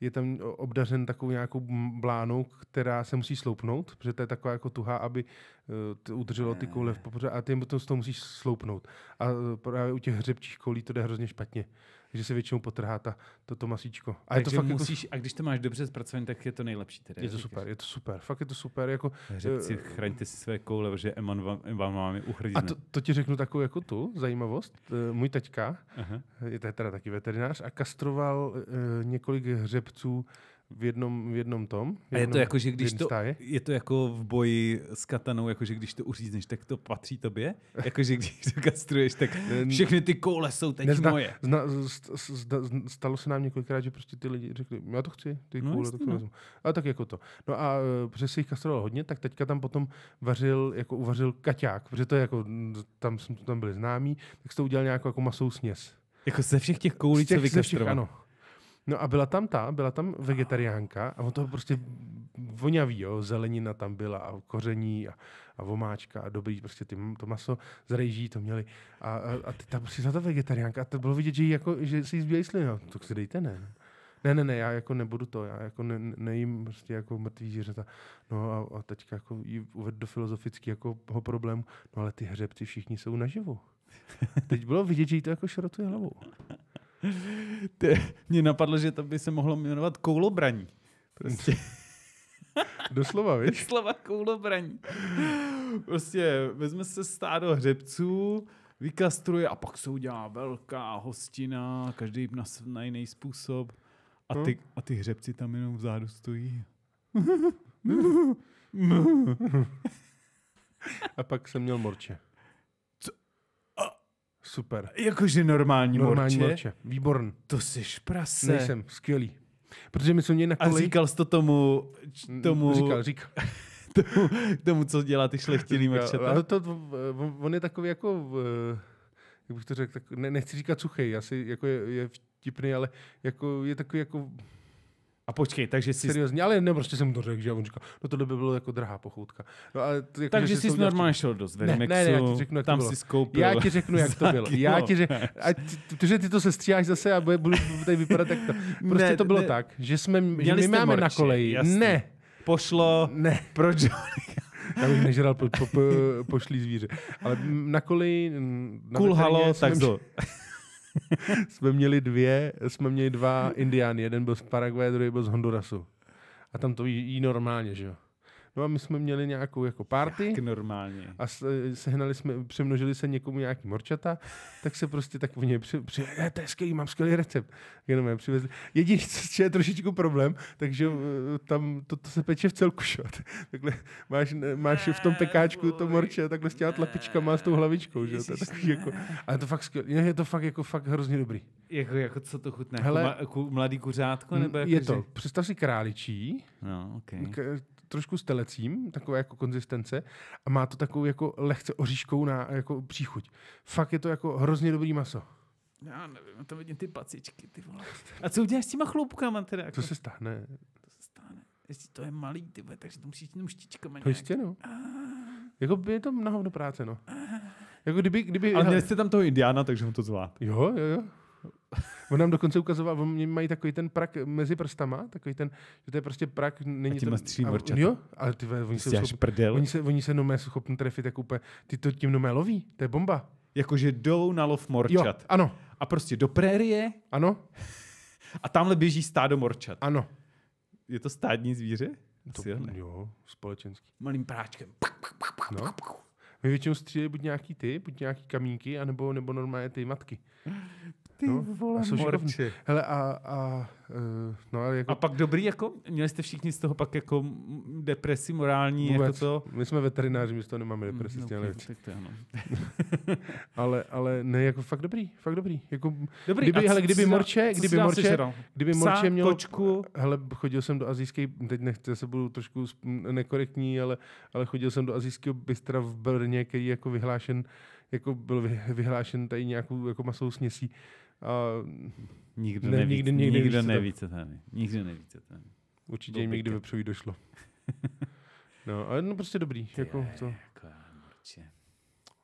je tam obdařen takovou nějakou blánou, která se musí sloupnout, protože to je taková jako tuhá, aby udrželo ty koule v popoře a ty to z toho musíš sloupnout. A právě u těch hřebčích koulí to jde hrozně špatně, že se většinou potrhá toto masíčko. A je to fakt musíš, jako... A když to máš dobře zpracované, tak je to nejlepší. Teda, je to super. Fakt je to super. Jako, hřebci, chraňte si své koule, protože Eman vám máme uhrdí. A to ti řeknu takovou jako tu zajímavost. Můj taťka, je teda taky veterinář, a kastroval několik hřebců v jednom tom. A je to jako, že když to, je to jako v boji s katanou, jakože když to uřízneš, tak to patří tobě? Jakože když to kastruješ, tak všechny ty koule jsou teď moje. Stalo se nám několikrát, že prostě ty lidi řekli, já to chci, ty koule, tak to vezmu. A tak jako to. No a protože se jich kastroval hodně, tak teďka tam potom uvařil kaťák, protože to je jako, tam byli známí, tak se to udělal nějakou jako masovou směs. Jako ze všech těch koulí, co vykastroval. No a byla tam vegetariánka a on to prostě voňavý, jo, zelenina tam byla a koření a vomáčka a dobrý, prostě to maso z rejží to měli a ta prostě ta vegetariánka a to bylo vidět, že, jako, že si jí zbílej sliny, no, tak si dejte, ne. Ne, já jako nebudu to, já jako nejím prostě jako mrtvý zvířata. No a teďka jako jí uvedl do filozofického jako problému, no ale ty hřebci všichni jsou naživu. Teď bylo vidět, že jí to jako šrotuje hlavou. Mně napadlo, že to by se mohlo jmenovat koulobraní. Prostě. Doslova, víš? Doslova koulobraní. Prostě vezme se stádo hřebců, vykastruje a pak se udělá velká hostina, každý na jiný způsob. A ty hřebci tam jenom vzadu stojí. A pak jsem měl morče. Super. Jakože normální morče. Výborný. To jsi prase. Nejsem, skvělý. Protože my jsme měli na koleji. A říkal jsi to tomu... Říkal. tomu, co dělá ty šlechtilý morčata. Ale on je takový jako... Jak bych to řekl, tak, nechci říkat suchej, asi jako je vtipný, ale jako je takový jako... A počkej, takže si... Seriózně, ale ne, prostě jsem to řekl, že on říkal, no tohle by bylo jako drahá pochoutka. No, ale to, jako, takže jsi normálně šel do Zverimexu, tam si skoupil. Já ti řeknu, jak to bylo. Protože ty to sestříháš zase a budu tady vypadat jak to. Prostě ne, to bylo ne. Tak, že my máme morči, na koleji. Jasný. Ne. Pošlo ne. pro Johnny. Já bych nežral pošlý zvíře. Ale na koleji... Kulhalo, tak to... jsme měli dva Indiány, jeden byl z Paraguaje, druhý byl z Hondurasu. A tam to jí normálně, že jo. No a my jsme měli nějakou jako party. Jak normálně. A přemnožili se někomu nějaký morčata, tak se prostě tak v něj to je skvělý, mám skvělý recept. Jenom je přivezli. Jediný, co je trošičku problém, takže tam to se peče v celku, šot. Takhle máš v tom pekáčku to morče, takhle s těma tlapičkama s tou hlavičkou, že jo. To je takový jako, ale to fakt skvělý. Je to fakt jako fakt hrozně dobrý. Jako co to chutná? Jako mladý kuřátko nebo jako je to. Že... Představ si králičí. No, okay. Trošku s telecím, taková jako konzistence a má to takovou jako lehce oříškou na jako příchuť. Fakt je to jako hrozně dobrý maso. Já nevím, já tam vidím ty pacičky, ty vole. A co uděláš s těma chloupkama teda? Jako? To se stane. Jestli to je malý, ty vole, takže to musíš jenom štičkama nějak. To jistě, no. Jako je to na hovno práce, no. Jako kdyby... Ale měli jste tam toho Indiána, takže mu to zvládl. Jo. On nám dokonce ukazoval, oni mají takový ten prak mezi prstama, takový ten, že to je prostě prak, není to... Jo, ale ty oni jsou schopni, oni se nomé schopni trefit, tak úplně, ty to tím nomé loví, to je bomba. Jakože jdou na lov morčat. Jo, ano. A prostě do prérie. Ano. A tamhle běží stádo morčat. Ano. Je to stádní zvíře? To, jo, společenský. Malým práčkem. No. My většinou stříleli buď nějaký kamínky, anebo normálně ty matky. Ty vole, morci. Hele, no, jako... A pak dobrý, jako, měli jste všichni z toho pak jako depresi morální? Vůbec. Jako to? My jsme veterináři, my z toho nemáme depresi. No, okay, tak to ano. ale ne, jako fakt dobrý. Jako, dobrý. Kdyby Morče mělo... kočku. Hele, chodil jsem do asijské, teď nechci, se budu trošku nekorektní, ale chodil jsem do asijského bistra v Brně, který jako vyhlášen, jako byl vyhlášen tady nějakou jako masovou směsí. Nikdo neví, co tam. Určitě jim někdy vepřový došlo. No, ale no prostě dobrý. Jako to.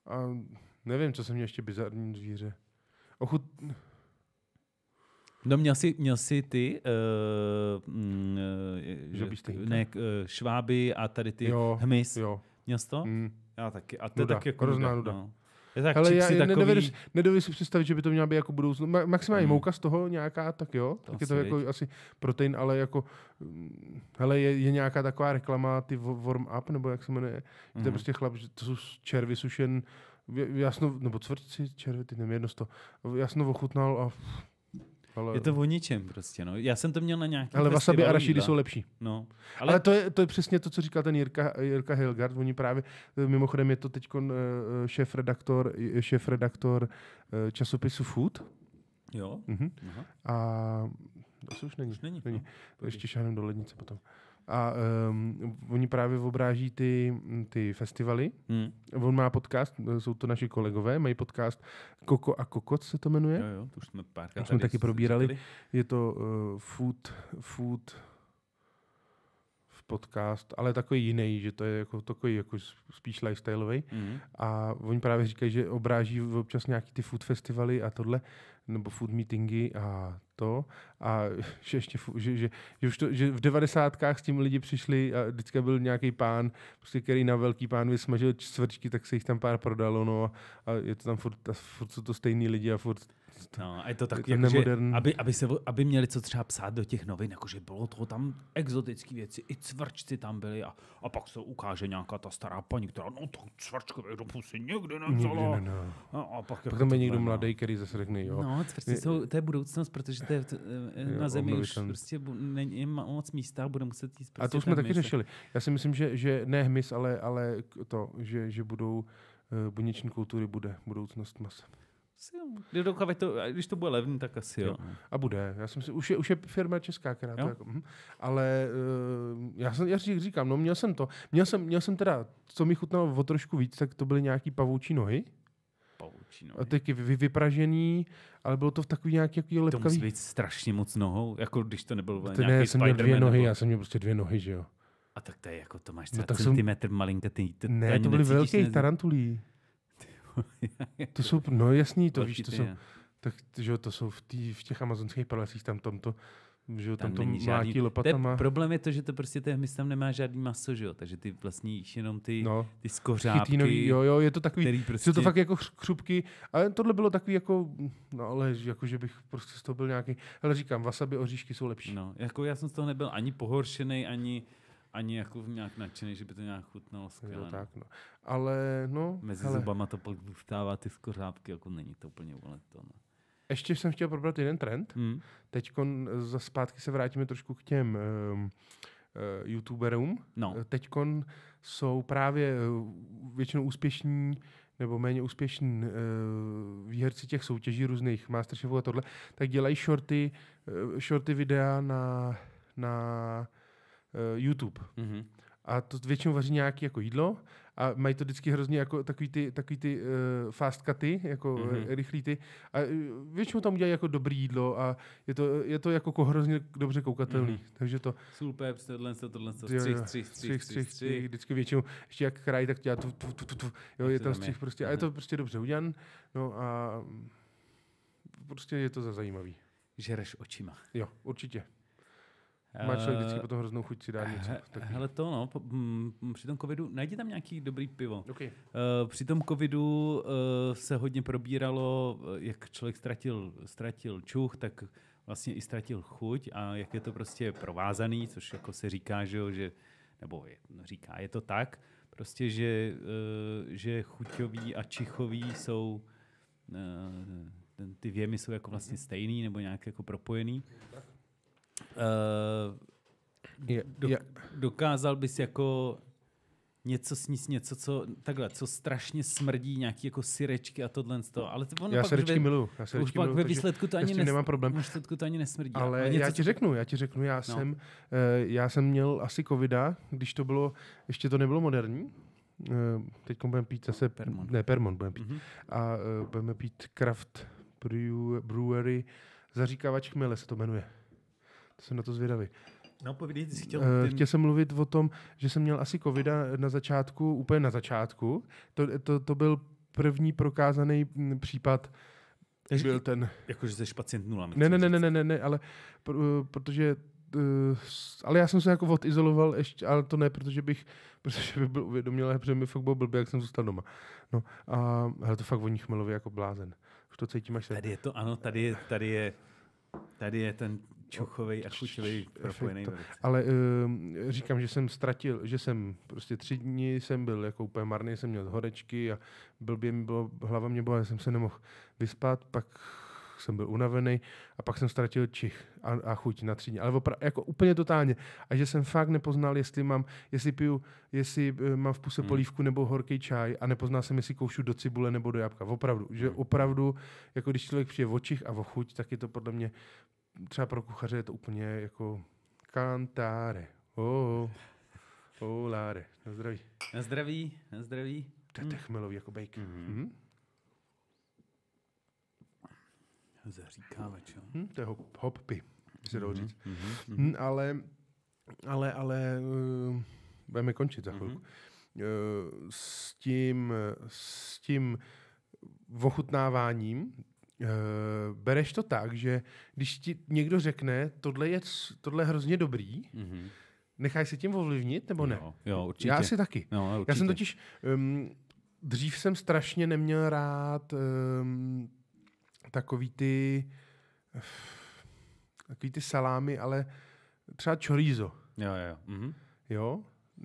A nevím, co jsem měl ještě bizarní zvíře. No měl jsi ty šváby a tady ty hmyz. Jo. Měl jsi to? Já taky. A to je taky jako nuda. Ale já nedovedu si představit, že by to měla být jako budoucnost. Maximálně mouka z toho nějaká, tak jo. To tak je to jako víc. Asi protein, ale jako hele, je nějaká taková reklama, ty warm up, nebo jak se jmenuje. Mm-hmm. To je prostě chlap, to jsou červy sušen, nebo cvrtci červy, ty nevím, jasno ochutnal a... Ale... Je to o ničem prostě, no. Já jsem to měl na nějaký... Ale wasabi a arašídy jsou lepší. No. Ale to je přesně to, co říkal ten Jirka Hilgart. Oni právě, mimochodem je to teď šéf-redaktor časopisu Food. Jo. Mhm. Aha. A to už není. No, ještě šáhnem do lednice potom. A oni právě obráží ty festivaly. Hmm. On má podcast, jsou to naši kolegové, mají podcast Koko a Kokot se to jmenuje. Jo, to už jsme párkrát tady taky probírali. Je to food podcast, ale takový jiný, že to je jako takový jako spíš lifestyleový. Mm. A oni právě říkají, že obráží občas nějaký ty food festivaly a tohle, nebo food meetingy a to. A že ještě že v 90kách s tím lidi přišli a vždycky byl nějaký pán, prostě, který na velký pán vysmažil svrčky, tak se jich tam pár prodalo, no, a je to tam furt jsou to stejný lidi a furt... No, a je to tak, jakože, aby měli co třeba psát do těch novin, jakože bylo toho tam exotické věci, i cvrčci tam byli a pak se ukáže nějaká ta stará paní, která, no to cvrčka do pusy nikdy nevzala. A pak tam je někdo mladý, který zase řekne, jo. No, cvrčci jsou, to je budoucnost, protože to je na zemi už prostě není moc místa, bude muset jíst. Prostě a to jsme taky řešili. Já si myslím, že ne hmyz, ale to, že budou buněční kultury, bude budoucnost masa. Když to bude levný, tak asi jo. A bude. Já jsem si, už je firma česká, která to jako... Ale já si říkám, no měl jsem to. Měl jsem teda, co mi chutnalo o trošku víc, tak to byly nějaký pavoučí nohy. A taky vypražený, ale bylo to v takový nějaký lepkavý... To musí být strašně moc nohou, jako když to nebylo nějaký Spider-Man. Ne, jsem měl dvě nohy, já jsem měl prostě dvě nohy, že jo. A tak to je jako, to máš 2 centimetr malinkatý. Ne, to byly velké tarantulí. To jsou, no jasný, to víš, to jsou, tak, že, to jsou v těch amazonských pralesích, tam to, že, tam to mlátí lopatama. Problém je to, že to prostě ten hmyz tam nemá žádný maso, že jo, takže ty vlastně jíš jenom ty skořápky. Chytínový, jo, je to takový, prostě... je to fakt jako křupky, ale tohle bylo takový jako, no ale jako, že bych prostě z toho byl nějaký, ale říkám, wasabi oříšky jsou lepší. No, jako já jsem z toho nebyl ani pohoršený, ani jako nějak nadšený, že by to nějak chutnalo skvěle. Tak, no. Ale no... Mezi zubama to pak vstává ty skořápky, jako není to úplně volet to. No. Ještě jsem chtěl probrat jeden trend. Hmm. Teď za zpátky se vrátíme trošku k těm youtuberům. No. Teď jsou právě většinou úspěšní nebo méně úspěšní výherci těch soutěží různých Masterchefů a tohle, tak dělají shorty videa na YouTube. Mm-hmm. A to většinou vaří nějaké jako jídlo a mají to vždycky hrozně jako takový ty fast cuty, jako rychlý ty. A většinou tam udělají jako dobrý jídlo a je to jako hrozně dobře koukatelný. Mm-hmm. Takže to... Sůl, pepř, tohle, střih. Vždycky většinou, ještě jak krají, tak dělá tu. Jo, je tam střih prostě. A je to prostě dobře udělan. No a prostě je to za zajímavý. Žereš očima. Jo, určitě. Má člověk vždycky potom hroznou chuť si dát něco. Hele to no, při tom covidu, najdi tam nějaký dobrý pivo. Okay. Při tom covidu se hodně probíralo, jak člověk ztratil čuch, tak vlastně i ztratil chuť a jak je to prostě provázaný, což jako se říká, že nebo je to tak, prostě, že chuťový a čichový jsou ty věmy jsou jako vlastně stejný nebo nějak jako propojený. Dokázal bys jako něco sníst, něco, co takhle, co strašně smrdí, nějaký jako syrečky a tohle z toho. Ale to ono já pak syrečky miluju. Už pak ve výsledku to ani nemám problém. Výsledku to ani nesmrdí. Ale něco, já ti řeknu, já jsem měl asi covida, když to bylo, ještě to nebylo moderní. Teď budeme pít zase Permont budeme pít. Mm-hmm. A budeme pít Craft Brewery Zaříkávač chmele se to jmenuje. To jsem na to zvědavý. No, povědět, chtěl jsem mluvit o tom, že jsem měl asi covida na začátku, úplně na začátku. To byl první prokázaný případ. Takže byl ten... Jakože jsi pacient nula. Ne, ale protože... ale já jsem se jako odizoloval ještě, ale to ne, protože bych byl uvědomělý, protože mi fakt byl blbý, jak jsem zůstal doma. No a hele, to fakt voní chmelově jako blázen. Už to cítím až se... Tady je to, ano, tady je ten čuchovej a chuťovej propojený. Ale říkám, že jsem ztratil, že jsem prostě 3 dny jsem byl jako úplně marný, jsem měl horečky a blbě mi bylo, hlava mě byla, já jsem se nemohl vyspat, pak jsem byl unavený a pak jsem ztratil čich a chuť na 3 dny. Ale jako úplně totálně. A že jsem fakt nepoznal, jestli mám v puse polívku nebo horký čaj a nepoznal jsem, jestli koušu do cibule nebo do jabka. Opravdu. Že opravdu, jako když člověk přijde o čich a o chuť, tak je to podle mě, třeba pro kuchaře je to úplně jako cantare. Láre. Na zdraví. Na zdraví. To je chmelový jako bacon. Zaříkávač, jo. To je hoppy, by se dalo říct. Ale budeme končit za chvilku. S tím ochutnáváním bereš to tak, že když ti někdo řekne, tohle je hrozně dobrý, necháš se tím ovlivnit, nebo ne? Jo, určitě. Já si taky. No, já jsem totiž... dřív jsem strašně neměl rád... Takový ty salámy, ale třeba chorizo. Jo. Mm-hmm. Jo?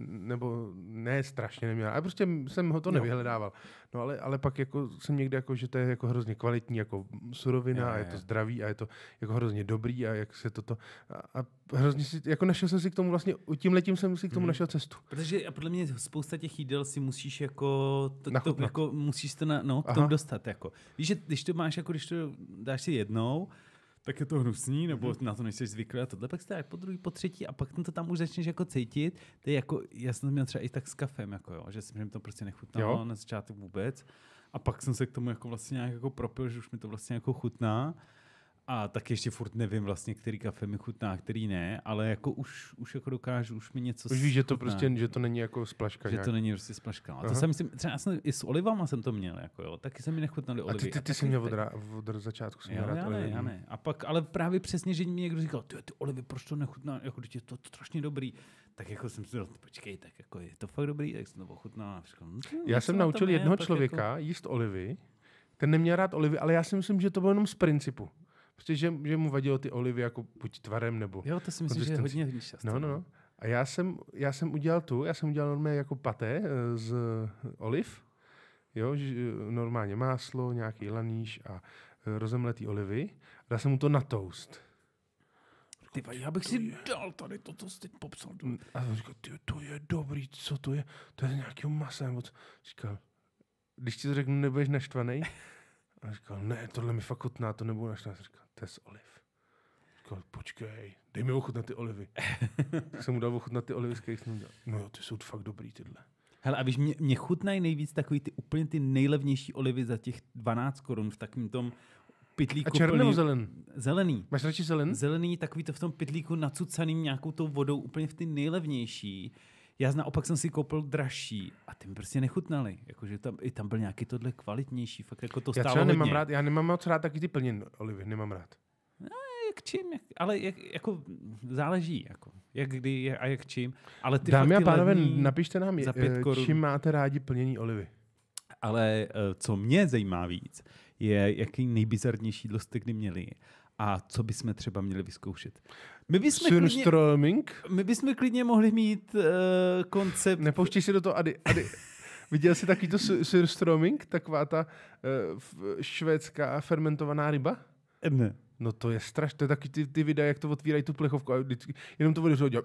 Nebo ne, strašně neměl. Ale prostě jsem ho to nevyhledával. No ale pak jako jsem někde jako, že to je jako hrozně kvalitní jako surovina a je to zdravý a je to jako hrozně dobrý a jak se toto... A hrozně si, jako našel jsem si k tomu vlastně, tímhletím jsem si k tomu našel cestu. Protože a podle mě spousta těch jídel si musíš jako... Musíš to dostat jako. Víš, že když to máš jako, když to dáš si jednou, tak je to hnusný, nebo na to nejsi zvyklý a tohle, pak se tak po druhý, po třetí a pak to tam už začneš jako cítit. To je jako, já jsem to měl třeba i tak s kafem, jako jo, že mi to prostě nechutnalo na začátku vůbec. A pak jsem se k tomu jako vlastně nějak jako propil, že už mi to vlastně jako chutná. A tak ještě furt nevím vlastně, který kafe mi chutná, který ne, ale jako už jako dokážu, už mi něco chutná. Už víš, že to prostě, že to není jako splaška. Že to není prostě splaška. A to jsem myslím, třeba jsem i s olivama jsem to měl, jako jo, taky se mi nechutnaly olivy. A ty jsi měl od začátku jsem měl rád olivy. Já ne. A pak, ale právě přesně, že mi někdo říkal, ty olivy, proč to nechutná, jako teď je to strašně dobrý. Tak jako jsem si říkal, počkej, tak jako je to fakt dobrý, tak jsem to ochutnal. Já jsem naučil jednoho člověka jíst olivy, ten neměl rád olivy, ale já si myslím, že to bylo jenom z principu. Prostě, že mu vadilo ty olivy jako buď tvarem, nebo... Jo, to si myslím, že je hodně šťastný. No. A já jsem udělal normálně jako paté z oliv. Jo, normálně máslo, nějaký laníš a rozemletý olivy. Dal jsem mu to na toast. Tyba, já bych si dal tady toto, co teď popsal. A jsem říkal, to je dobrý, co to je? To je nějakého masa. Říkal, když ti to řeknu, nebudeš naštvaný? A říkal, ne, tohle mi fakt chutná, to nebudu naštvaný. Říkal, to je z oliv. Říkal, počkej, dej mi ochutnat ty olivy. Tak jsem mu dal ochutnat ty olivy, když jsem mu dal. No jo, ty jsou fakt dobrý tyhle. Hele, a víš, mě chutnají nejvíc takový ty úplně ty nejlevnější olivy za těch 12 Kč v takým tom pytlíku. A černý nebo zelený? Zelený. Máš radši zelený? Zelený, takový to v tom pytlíku nacucaným nějakou tou vodou, úplně v ty nejlevnější. Já naopak jsem si koupil dražší a ty mi prostě nechutnaly. Jakože tam byl nějaký tohle kvalitnější. Fakt jako to stálo hodně. Já nemám moc rád taky ty plněné olivy, nemám rád. No, jak čím, ale záleží. Jako, jak kdy a jak čím. Ale ty dámy a pánové, napište nám, čím máte rádi plněné olivy. Ale co mě zajímá víc, je, jaký nejbizarnější jídlo jste kdy měli. A co bychom třeba měli vyzkoušet? My bychom klidně mohli mít koncept... Nepouštíš si do toho, Ady. Viděl jsi taky to Sürströmming, taková ta švédská fermentovaná ryba? Ne. No to je strašné, to je taky ty videa, jak to otvírají tu plechovku a jenom to vodeřilo dělá.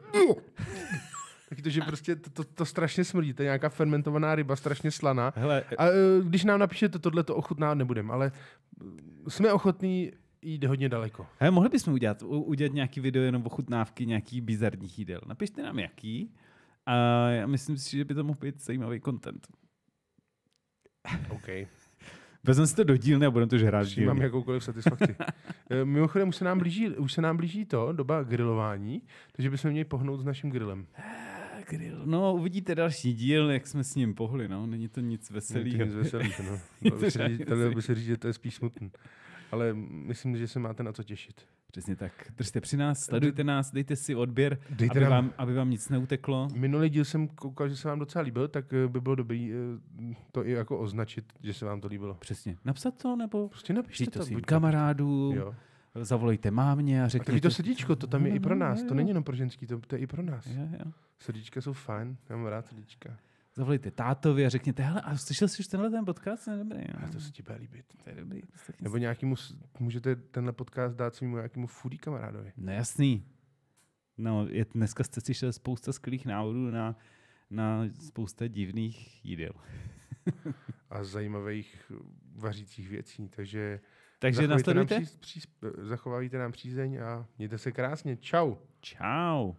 Taky to, že prostě to strašně smrdí, to je nějaká fermentovaná ryba, strašně slaná. Hele, a když nám napíšete tohle, to ochutná nebudem, ale jsme ochotní jít hodně daleko. Hele, mohli bychom udělat nějaký video jenom ochutnávky nějakých bizarních jídel. Napište nám jaký a já myslím si, že by to mohl být zajímavý content. OK. Vezmeme si to do dílny a budeme to žrát dílny. Mám jakoukoliv satisfakci. Mimochodem už se nám blíží to, doba grilování, takže bychom měli pohnout s naším grillem. Grill. No, uvidíte další díl, jak jsme s ním pohli, no. Není to nic veselýho. Tady by se říct, že to je spíš smutný. Ale myslím, že se máte na co těšit. Přesně tak. Držte při nás, sledujte nás, dejte si odběr, aby vám nic neuteklo. Minulý díl jsem koukal, že se vám docela líbil, tak by bylo dobrý to i jako označit, že se vám to líbilo. Přesně. Napsat to, nebo prostě napište to svým kamarádům, zavolejte mámě a řekněte. A to srdíčko, to tam je i pro nás, to není jenom pro ženský, to je i pro nás. Jo. Srdíčka jsou fajn, já mám rád srdíčka. Zavolejte tátovi a řekněte, hele, a slyšel jsi už tenhle ten podcast? To je dobrý. No. A to se ti bude líbit. To je dobrý. Nebo nějakému, můžete tenhle podcast dát svému nějakému foodie kamarádovi. No jasný. No, dneska jste slyšel spousta skvělých návodů na spousta divných jídel. A zajímavých vařících věcí. Takže nasledujte. Zachováváte nám přízeň a mějte se krásně. Čau.